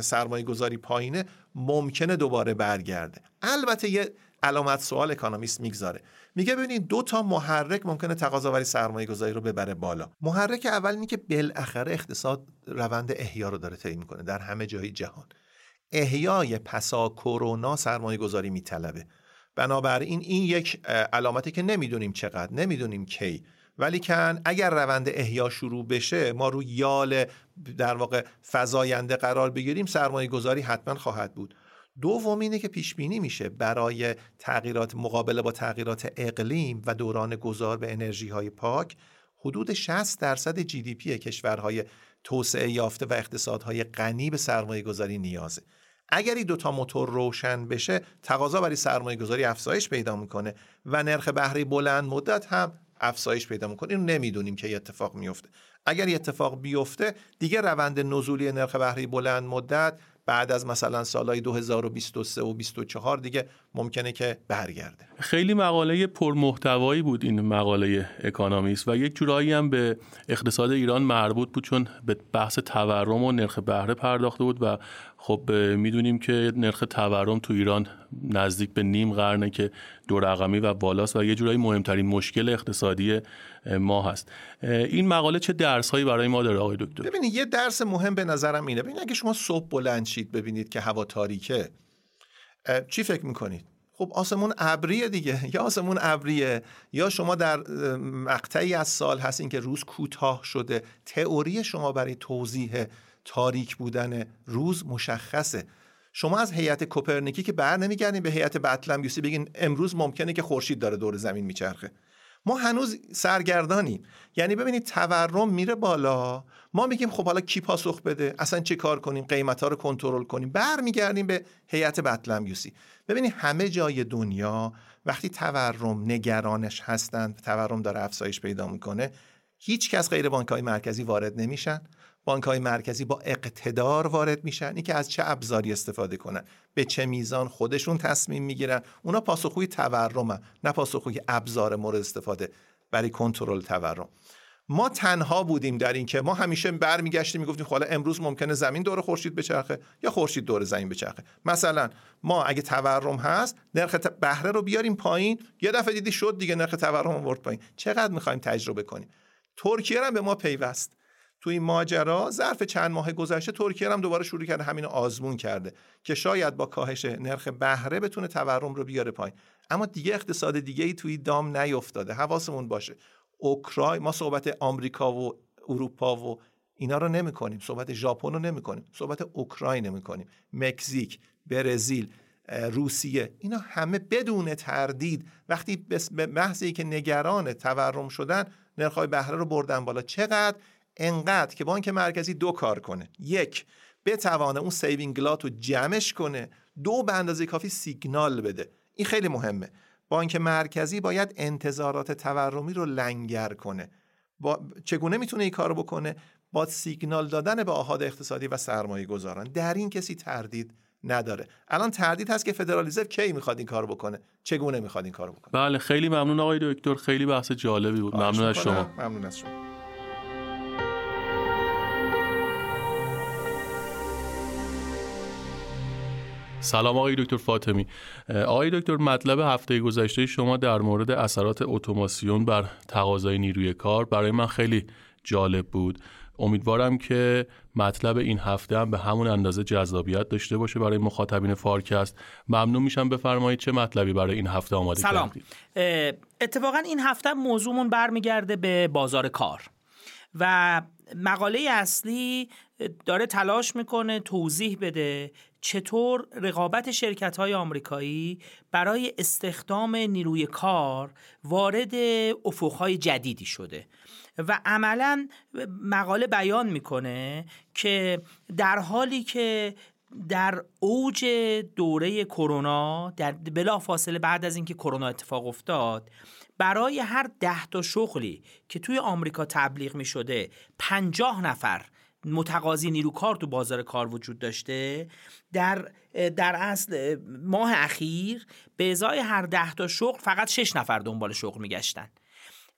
سرمایه گذاری پایینه، ممکنه دوباره برگرده. البته یه علامت سوال اکونومیست میگذاره، میگه ببینید 2 محرک ممکنه تقاضا برای سرمایه گذاری رو ببره بالا. محرک اول اینه که بالاخره اقتصاد روند احیا رو داره طی میکنه در همه جای جهان. احیای پسا کرونا سرمایه گذاری میطلبه، بنابراین این یک علامتی که نمیدونیم چقدر، نمیدونیم کی، ولی کن اگر روند احیا شروع بشه، ما رو یال در واقع فزاینده قرار بگیریم، سرمایه گذاری حتما خواهد بود. دوم اینه که پیش بینی میشه برای تغییرات، مقابله با تغییرات اقلیم و دوران گذار به انرژی های پاک، حدود 60% جی دی پی کشورهای توسعه یافته و اقتصادهای غنی به سرمایه گذاری نیازه. اگر این 2 موتور روشن بشه، تقاضا برای سرمایه گذاری افزایش پیدا میکنه و نرخ بهره بلند مدت هم افزایش پیدا میکنه. اینو نمیدونیم که یه اتفاق میفته. اگر یه اتفاق بیفته، دیگه روند نزولی نرخ بهره بلند مدت بعد از مثلا سالهای 2023 و 2024 دیگه ممکنه که برگرده. خیلی مقاله پرمحتوایی بود این مقاله اکونومیست و یک جورایی هم به اقتصاد ایران مربوط بود، چون به بحث تورم و نرخ بهره پرداخته بود و خب میدونیم که نرخ تورم تو ایران نزدیک به نیم قرنه که دو رقمی و بالاست و یه جورایی مهمترین مشکل اقتصادی ما هست. این مقاله چه درس‌هایی برای ما داره آقای دکتر؟ ببینید یه درس مهم به نظرم اینه. ببینید اگه شما صبح بلند شید ببینید که هوا تاریکه چی فکر می‌کنید؟ خب آسمون ابریه دیگه، یا آسمون ابریه یا شما در مقطعی از سال هست این که روز کوتاه شده. تئوری شما برای توضیح تاریک بودن روز مشخصه. شما از هیئت کوپرنیکی که بر نمیگردین به هیئت بطلمیوسی بگین امروز ممکنه که خورشید داره دور زمین میچرخه. ما هنوز سرگردانیم. یعنی ببینید تورم میره بالا، ما میگیم خب حالا کی پاسخ بده، اصلا چه کار کنیم، قیمتا رو کنترل کنیم، برمیگردیم به هیئت بطلمیوسی. ببینید همه جای دنیا وقتی تورم نگرانش هستن، تورم داره افزایش پیدا میکنه، هیچ کس غیر بانک‌های مرکزی وارد نمیشن. بانک‌های مرکزی با اقتدار وارد میشن، اینکه از چه ابزاری استفاده کنن، به چه میزان، خودشون تصمیم میگیرن. اونا پاسخگوی تورمن، نه پاسخگوی ابزار مورد استفاده برای کنترل تورم. ما تنها بودیم در این که ما همیشه برمیگشتیم میگفتیم حالا امروز ممکنه زمین دور خورشید بچرخه یا خورشید دور زمین بچرخه. مثلا ما اگه تورم هست نرخ بهره رو بیاریم پایین، یه دفعه دیدی شد دیگه، نرخ تورم آورد پایین. چقدر می‌خوایم تجربه کنیم؟ ترکیه هم به ما پیوست تو این ماجرا. ظرف چند ماه گذشته ترکیه هم دوباره شروع کرده همین آزمون کرده که شاید با کاهش نرخ بهره بتونه تورم رو بیاره پایین. اما دیگه اقتصاد دیگه‌ای توی دام نیافتاده، حواسمون باشه. اوکراین، ما صحبت آمریکا و اروپا و اینا رو نمی‌کنیم، صحبت ژاپن رو نمی‌کنیم، صحبت اوکراین نمی‌کنیم، مکزیک، برزیل، روسیه، اینا همه بدون تردید وقتی به محض اینکه نگران تورم شدن نرخ‌های بهره رو بردن بالا. چقدر؟ انقدر که بانک مرکزی دو کار کنه. یک، بتوانه اون سیوینگلات رو جمعش کنه. دو، به اندازه کافی سیگنال بده. این خیلی مهمه. بانک مرکزی باید انتظارات تورمی رو لنگر کنه. چگونه میتونه این کار رو بکنه؟ با سیگنال دادن به آحاد اقتصادی و سرمایه گذاران. در این کسی تردید نداره. الان تردید هست که فدرال رزرو کی میخواد این کارو بکنه، چگونه میخواد این کارو بکنه. بله، خیلی ممنون آقای دکتر، خیلی بحث جالبی بود. ممنون از شما. ممنون از شما. سلام آقای دکتر فاطمی. آقای دکتر، مطلب هفته گذشته شما در مورد اثرات اتوماسیون بر تقاضای نیروی کار برای من خیلی جالب بود. امیدوارم که مطلب این هفته هم به همون اندازه جذابیت داشته باشه برای مخاطبین فارکست. ممنون میشم بفرمایید چه مطلبی برای این هفته آماده کردید. سلام. اتفاقا این هفته موضوعمون برمیگرده به بازار کار و مقاله اصلی داره تلاش میکنه توضیح بده چطور رقابت شرکت‌های آمریکایی برای استخدام نیروی کار وارد افق‌های جدیدی شده و عملاً مقاله بیان میکنه که در حالی که در اوج دوره کرونا، در بلافاصله بعد از اینکه کرونا اتفاق افتاد، برای هر 10 تا شغلی که توی آمریکا تبلیغ می شده 50 نفر متقاضی نیروی کار تو بازار کار وجود داشته، در اصل ماه اخیر به ازای هر 10 تا شغل فقط 6 نفر دنبال شغل می گشتن.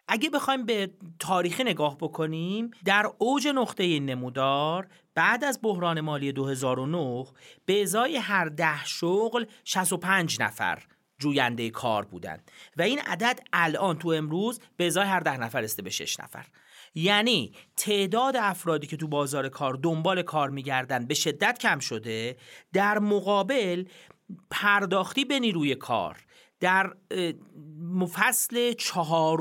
اگه بخوایم به تاریخ نگاه بکنیم، در اوج نقطه نمودار بعد از بحران مالی 2009 به ازای هر 10 شغل 65 نفر جوینده کار بودند و این عدد الان تو امروز به ازای هر 10 نفر رسیده به 6 نفر. یعنی تعداد افرادی که تو بازار کار دنبال کار می‌گردن به شدت کم شده، در مقابل پرداختی به نیروی کار در فصل 4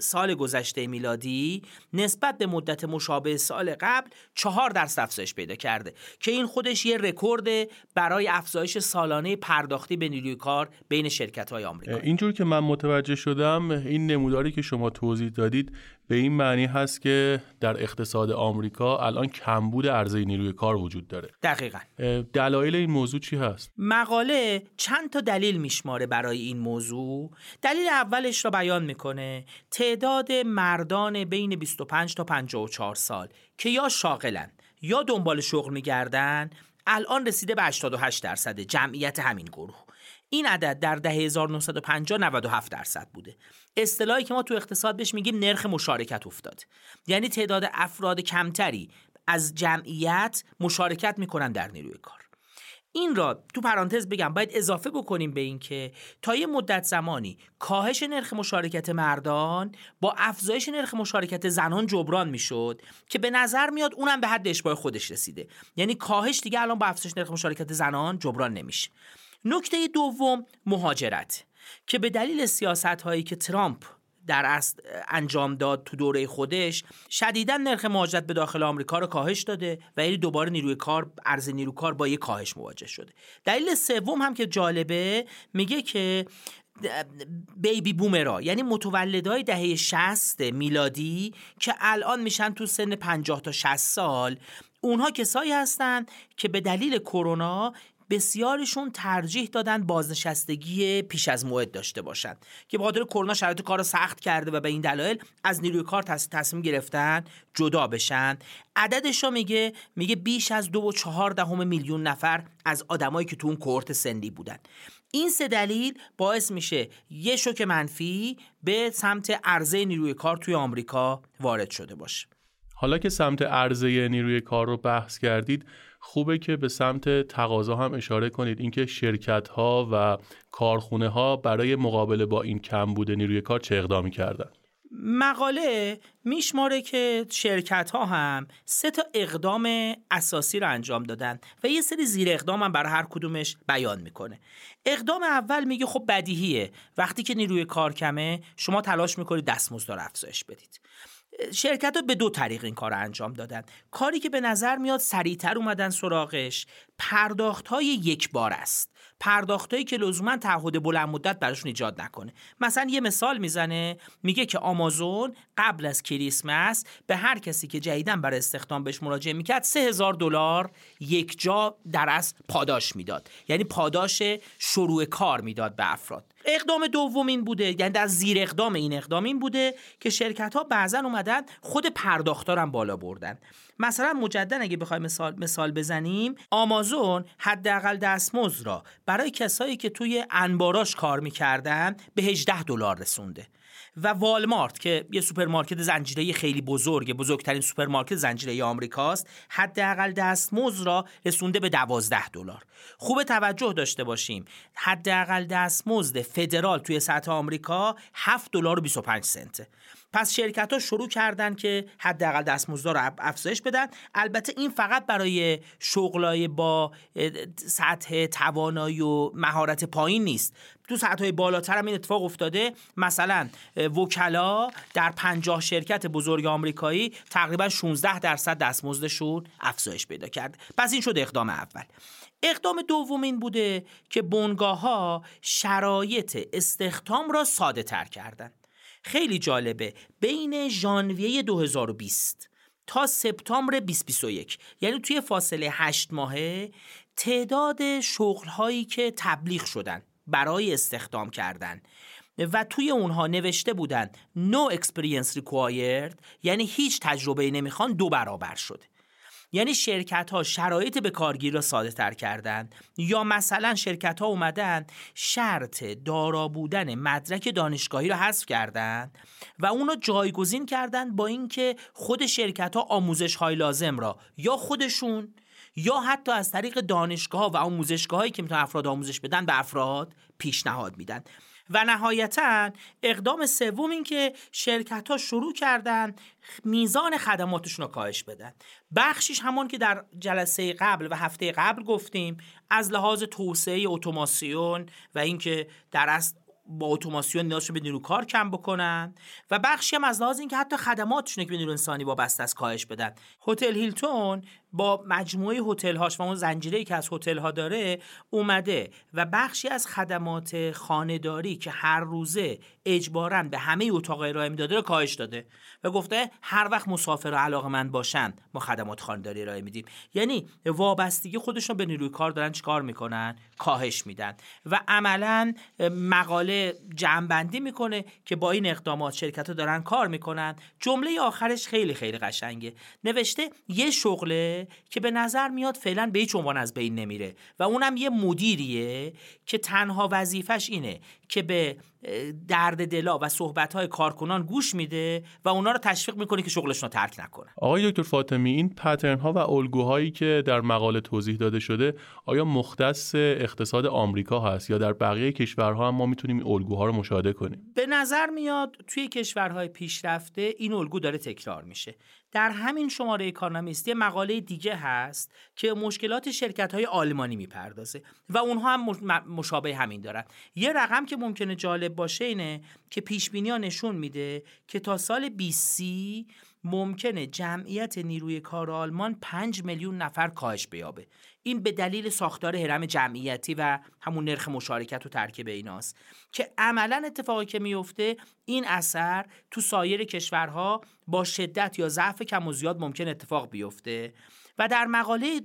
سال گذشته میلادی نسبت به مدت مشابه سال قبل 4% افزایش پیدا کرده که این خودش یه رکورد برای افزایش سالانه پرداختی به نیروی کار بین شرکت‌های آمریکا. اینجور که من متوجه شدم، این نموداری که شما توضیح دادید به این معنی هست که در اقتصاد آمریکا الان کمبود عرضه نیروی کار وجود داره. دقیقاً. دلایل این موضوع چی هست؟ مقاله چند تا دلیل میشماره برای این موضوع. دلیل اولش را بیان میکنه، تعداد مردان بین 25 تا 54 سال که یا شاغلن یا دنبال شغل میگردن الان رسیده به 88% جمعیت همین گروه. این عدد در دهه 1950 97% بوده. اصطلاحی که ما تو اقتصاد بهش میگیم نرخ مشارکت افتاد، یعنی تعداد افراد کمتری از جمعیت مشارکت میکنن در نیروی کار. این را تو پرانتز بگم باید اضافه بکنیم به این که تا یه مدت زمانی کاهش نرخ مشارکت مردان با افزایش نرخ مشارکت زنان جبران میشد که به نظر میاد اونم به حد اشباع خودش رسیده، یعنی کاهش دیگه الان با افزایش نرخ مشارکت زنان جبران نمیشه. نکته دوم مهاجرت که به دلیل سیاست‌هایی که ترامپ در اصل انجام داد تو دوره خودش شدیداً نرخ مهاجرت به داخل آمریکا رو کاهش داده و یعنی دوباره نیروی کار، عرضه نیروی کار با یه کاهش مواجه شده. دلیل سوم هم که جالبه میگه که بیبی بومرها، یعنی متولدای دهه 60 میلادی که الان میشن تو سن 50 تا 60 سال، اونها کسایی هستن که به دلیل کرونا بسیارشون ترجیح دادن بازنشستگی پیش از موعد داشته باشن که به خاطر کرونا شرایط کار رو سخت کرده و به این دلایل از نیروی کار تصمیم گرفتن جدا بشن. عددش رو میگه بیش از 2.4 میلیون نفر از آدمایی که تو اون کورت سنی بودن. این سه دلیل باعث میشه یه شوک منفی به سمت عرضه نیروی کار توی آمریکا وارد شده باشه. حالا که سمت عرضه نیروی کار رو بحث کردید، خوبه که به سمت تقاضا هم اشاره کنید، اینکه شرکت‌ها و کارخونه‌ها برای مقابله با این کمبود نیروی کار چه اقدامی کردن. مقاله میشماره که شرکت‌ها هم 3 تا اقدام اساسی رو انجام دادن و یه سری زیر اقدام هم برای هر کدومش بیان میکنه. اقدام اول میگه خب بدیهیه وقتی که نیروی کار کمه شما تلاش میکنید دستمزد رو افزایش بدید. شرکت‌ها به 2 طریق این کار انجام دادن. کاری که به نظر میاد سریع‌تر اومدن سراغش پرداخت‌های یک بار است، پرداختایی که لزوما تعهد بلند مدت براشون ایجاد نکنه. مثلا یه مثال میزنه، میگه که آمازون قبل از کریسمس به هر کسی که جدیداً برای استخدام بهش مراجعه میکرد $3,000 یک جا در اصل پاداش میداد، یعنی پاداش شروع کار میداد به افراد. اقدام دوم این بوده، یعنی در زیر اقدام این بوده که شرکت‌ها بعضن اومدن خود پرداخت‌ها رو هم بالا بردن. مثلا مجددا اگه بخوایم مثال بزنیم، آمازون حداقل دستمزد را برای کسایی که توی انباراش کار میکردن به $18 رسونده و والمارت که یه سوپرمارکت زنجیره‌ای خیلی بزرگه، بزرگترین سوپرمارکت زنجیره‌ای آمریکاست، حداقل دستمزد را رسونده به $12. خوب توجه داشته باشیم، حداقل دستمزد فدرال توی سطح آمریکا $7.25. پس شرکت‌ها شروع کردن که حداقل دستمزد رو افزایش بدن. البته این فقط برای شغلای با سطح توانایی و مهارت پایین نیست، تو سطح‌های بالاتر هم این اتفاق افتاده. مثلا وکلا در 50 شرکت بزرگ آمریکایی تقریبا 16% دستمزدشون افزایش پیدا کرد. پس این شد اقدام اول. اقدام دوم این بوده که بنگاه‌ها شرایط استخدام را ساده تر کردن. خیلی جالبه، بین ژانویه 2020 تا سپتامبر 2021، یعنی توی فاصله 8 ماهه، تعداد شغل‌هایی که تبلیغ شدن برای استخدام کردن و توی اونها نوشته بودن no experience required، یعنی هیچ تجربه نمیخوان، 2 برابر شد. یعنی شرکت‌ها شرایط به کارگیری را ساده تر کردن. یا مثلا شرکت‌ها اومدن شرط دارا بودن مدرک دانشگاهی را حذف کردن و اون را جایگزین کردن با اینکه خود شرکت‌ها آموزش‌های لازم را یا خودشون یا حتی از طریق دانشگاه و آموزشگاهایی که میتونن افراد آموزش بدن به افراد پیشنهاد میدن. و نهایتا اقدام سوم این که شرکت‌ها شروع کردن میزان خدماتشون رو کاهش بدن. بخشیش همون که در جلسه قبل و هفته قبل گفتیم، از لحاظ توسعه اتوماسیون و اینکه در اصل با اتوماسیون نیازشون به نیروی کار کم بکنن، و بخشی هم از لحاظ اینکه حتی خدماتشون که به نیروی انسانی وابسته است کاهش بدن. هتل هیلتون با مجموعه هتل‌هاش و اون زنجیره‌ای که از هتل‌ها داره اومده و بخشی از خدمات خانه‌داری که هر روزه اجباراً به همه اتاق ارائه میداده رو کاهش داده و گفته هر وقت مسافر علاقه‌مند باشن ما خدمات خانه‌داری ارائه میدیم. یعنی وابستگی خودشون به نیروی کار دارن چیکار میکنن؟ کاهش میدن. و عملاً مقاله داره جمع‌بندی میکنه که با این اقدامات شرکت‌ها دارن کار میکنن. جمله آخرش خیلی خیلی قشنگه. نوشته یه شغله که به نظر میاد فعلا به هیچ عنوان از بین نمیره و اونم یه مدیریه که تنها وظیفش اینه که به درد دلا و صحبت‌های کارکنان گوش میده و اونا رو تشویق میکنه که شغلشون رو ترک نکنن. آقای دکتر فاطمی، این پترن‌ها و الگوهایی که در مقاله توضیح داده شده آیا مختص اقتصاد آمریکا هست یا در بقیه کشورها هم ما میتونیم این الگوها رو مشاهده کنیم؟ به نظر میاد توی کشورهای پیشرفته این الگو داره تکرار میشه. در همین شماره اکونومیست مقاله دیگه هست که مشکلات شرکت‌های آلمانی میپردازه و اونها هم مشابه همین دارن. یه رقم که ممکنه جالب باشه اینه که پیشبینی‌ها نشون میده که تا سال 2030 ممکنه جمعیت نیروی کار آلمان 5 میلیون نفر کاهش بیابه. این به دلیل ساختار هرم جمعیتی و همون نرخ مشارکت و ترکیب ایناست که عملاً اتفاقی که میفته این اثر تو سایر کشورها با شدت یا ضعف کم و زیاد ممکن اتفاق بیفته. و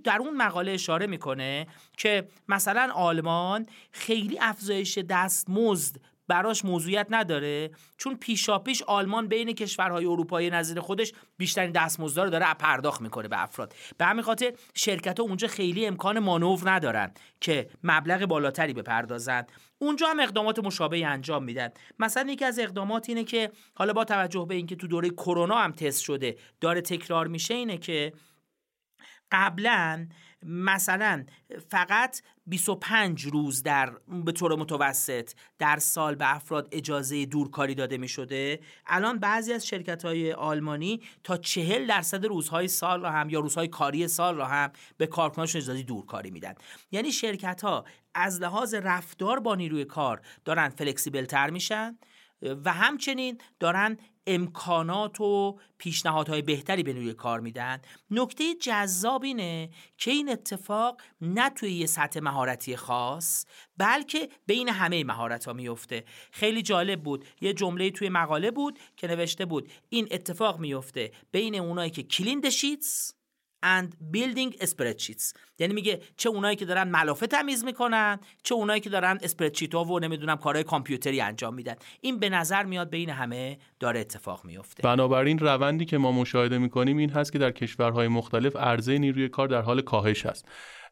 در اون مقاله اشاره میکنه که مثلا آلمان خیلی افزایش دستمزد براش موضوعیت نداره، چون پیشاپیش آلمان بین کشورهای اروپایی نظیر خودش بیشترین دستمزدها رو داره پرداخت میکنه به افراد. به همین خاطر شرکت‌ها اونجا خیلی امکان مانور ندارن که مبلغ بالاتری بپردازن. اونجا هم اقدامات مشابهی انجام میدن. مثلا یکی از اقدامات اینه که حالا با توجه به اینکه تو دوره کرونا هم تست شده داره تکرار میشه، اینه که قبلا مثلا فقط 25 روز به طور متوسط در سال به افراد اجازه دورکاری داده می شده، الان بعضی از شرکت‌های آلمانی تا 40% روزهای سال را هم یا روزهای کاری سال را هم به کارکنانشون اجازه دورکاری میدن. یعنی شرکت‌ها از لحاظ رفتار با نیروی کار دارن فلکسیبل تر میشن و همچنین دارن امکانات و پیشنهادهای بهتری به نیروی کار میدن. نکته جذاب اینه که این اتفاق نه توی یه سطح مهارتی خاص بلکه بین همه مهارت‌ها میفته. خیلی جالب بود، یه جمله توی مقاله بود که نوشته بود این اتفاق میفته بین اونایی که کلین دشیتس and building spreadsheets، یعنی میگه چه اونایی که دارن ملافه تمیز میکنن، چه اونایی که دارن اسپردشیت ها و نمیدونم کارهای کامپیوتری انجام میدن. این به نظر میاد بین همه داره اتفاق میفته. بنابراین روندی که ما مشاهده میکنیم این هست که در کشورهای مختلف عرضه نیروی کار در حال کاهش است.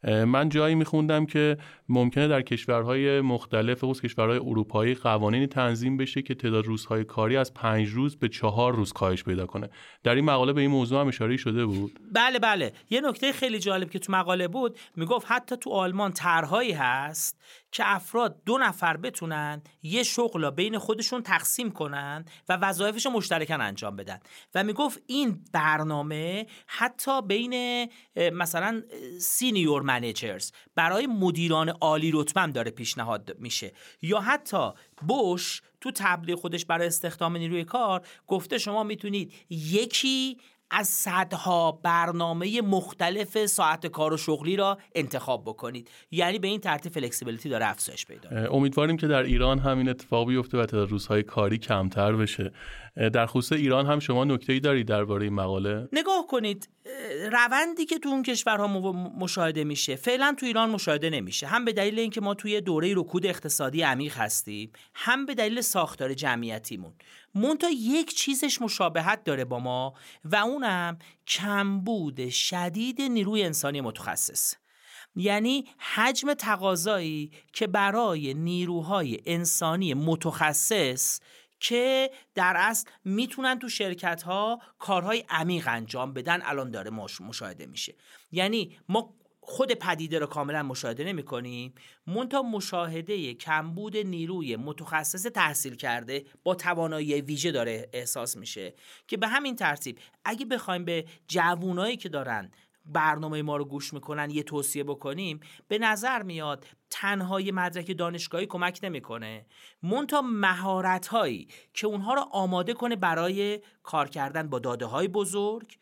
من جایی میخوندم که ممکنه در کشورهای مختلف خصوص کشورهای اروپایی قوانینی تنظیم بشه که تعداد روزهای کاری از 5 روز به 4 روز کاهش پیدا کنه. در این مقاله به این موضوع هم اشاره شده بود. بله. یه نکته خیلی جالب که تو مقاله بود میگفت حتی تو آلمان طرح‌هایی هست که افراد 2 نفر بتونن یه شغل را بین خودشون تقسیم کنن و وظایفش رو مشترکاً انجام بدن و میگفت این برنامه حتی بین مثلا سینیور منیجرز برای مدیران عالی رتبه هم داره پیشنهاد میشه. یا حتی بوش تو تبلیغ خودش برای استخدام نیروی کار گفته شما میتونید یکی از صدها برنامه مختلف ساعت کار و شغلی را انتخاب بکنید. یعنی به این ترتیب فلکسیبیلیتی داره افزایش پیدا می‌کنه. امیدواریم که در ایران هم این اتفاق بیفته و تعداد روزهای کاری کمتر بشه. در خصوص ایران هم شما نکته‌ای دارید درباره این مقاله؟ نگاه کنید، روندی که تو اون کشورها مشاهده میشه فعلا تو ایران مشاهده نمیشه، هم به دلیل اینکه ما توی دوره رکود اقتصادی عمیق هستیم، هم به دلیل ساختار جمعیتیمون. منتها یک چیزش مشابهت داره با ما و اونم کمبود شدید نیروی انسانی متخصص. یعنی حجم تقاضایی که برای نیروهای انسانی متخصص که در اصل میتونن تو شرکت‌ها کارهای عمیق انجام بدن الان داره مشاهده میشه. یعنی ما خود پدیده رو کاملا مشاهده نمی‌کنیم، منتها مشاهده کمبود نیروی متخصص تحصیل کرده با توانایی ویژه داره احساس میشه که به همین ترتیب اگه بخوایم به جوونایی که دارن برنامه ما رو گوش میکنن یه توصیه بکنیم، به نظر میاد تنهای مدرک دانشگاهی کمک نمیکنه، منتها مهارت هایی که اونها رو آماده کنه برای کار کردن با داده های بزرگ،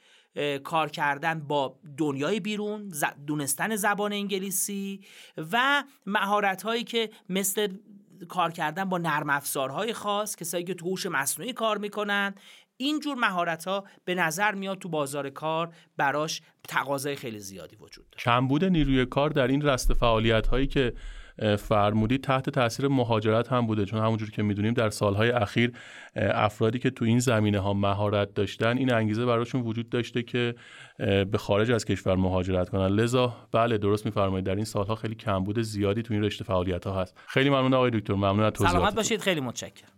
کار کردن با دنیای بیرون، دونستن زبان انگلیسی و مهارت هایی که مثل کار کردن با نرم افزارهای خاص، کسایی که تو هوش مصنوعی کار میکنن، اینجور مهارت‌ها به نظر میاد تو بازار کار براش تقاضای خیلی زیادی وجود داره. کمبود نیروی کار در این رشته فعالیت‌هایی که فرمودید تحت تاثیر مهاجرت هم بوده، چون همونجور که میدونیم در سالهای اخیر افرادی که تو این زمینه ها مهارت داشتن این انگیزه براشون وجود داشته که به خارج از کشور مهاجرت کنن. لذا بله درست میفرمایید در این سالها خیلی کمبود زیادی تو این رشته فعالیت ها هست. خیلی ممنون آقای دکتر، ممنون از توضیحاتتون. سلامت باشید، خیلی متشکرم.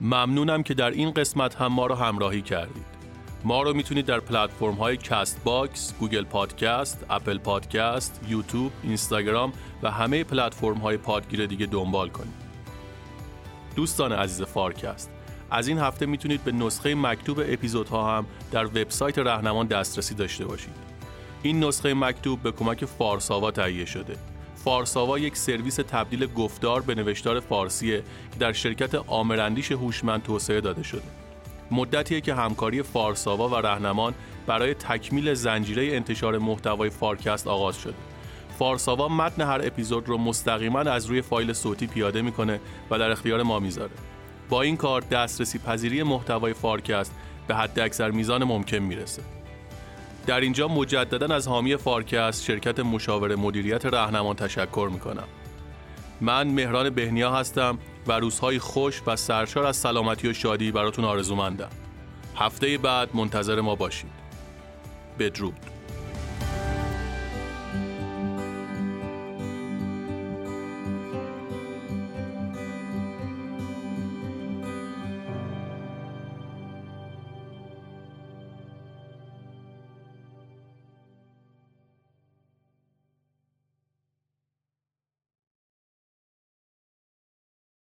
ممنونم که در این قسمت هم ما رو همراهی کردید. ما رو میتونید در پلتفرم های کست باکس، گوگل پادکست، اپل پادکست، یوتیوب، اینستاگرام و همه پلتفرم های پادگیر دیگه دنبال کنید. دوستان عزیز فارکست، از این هفته میتونید به نسخه مکتوب اپیزودها هم در وبسایت رهنمان دسترسی داشته باشید. این نسخه مکتوب به کمک فارساوا تهیه شده. فارساوا یک سرویس تبدیل گفتار به نوشتار فارسیه که در شرکت آمرندیش حوشمند توسعه داده شده. مدتیه که همکاری فارساوا و رهنمان برای تکمیل زنجیره انتشار محتوای فارکست آغاز شده. فارساوا متن هر اپیزود رو مستقیما از روی فایل صوتی پیاده میکنه و در اختیار ما میذاره. با این کار دسترسی پذیری محتوای فارکست به حداکثر میزان ممکن میرسه. در اینجا مجدداً از حامی فارکست شرکت مشاوره مدیریت رهنمان تشکر میکنم. من مهران بهنیا هستم و روزهای خوش و سرشار از سلامتی و شادی براتون آرزومندم. هفته بعد منتظر ما باشید. بدرود.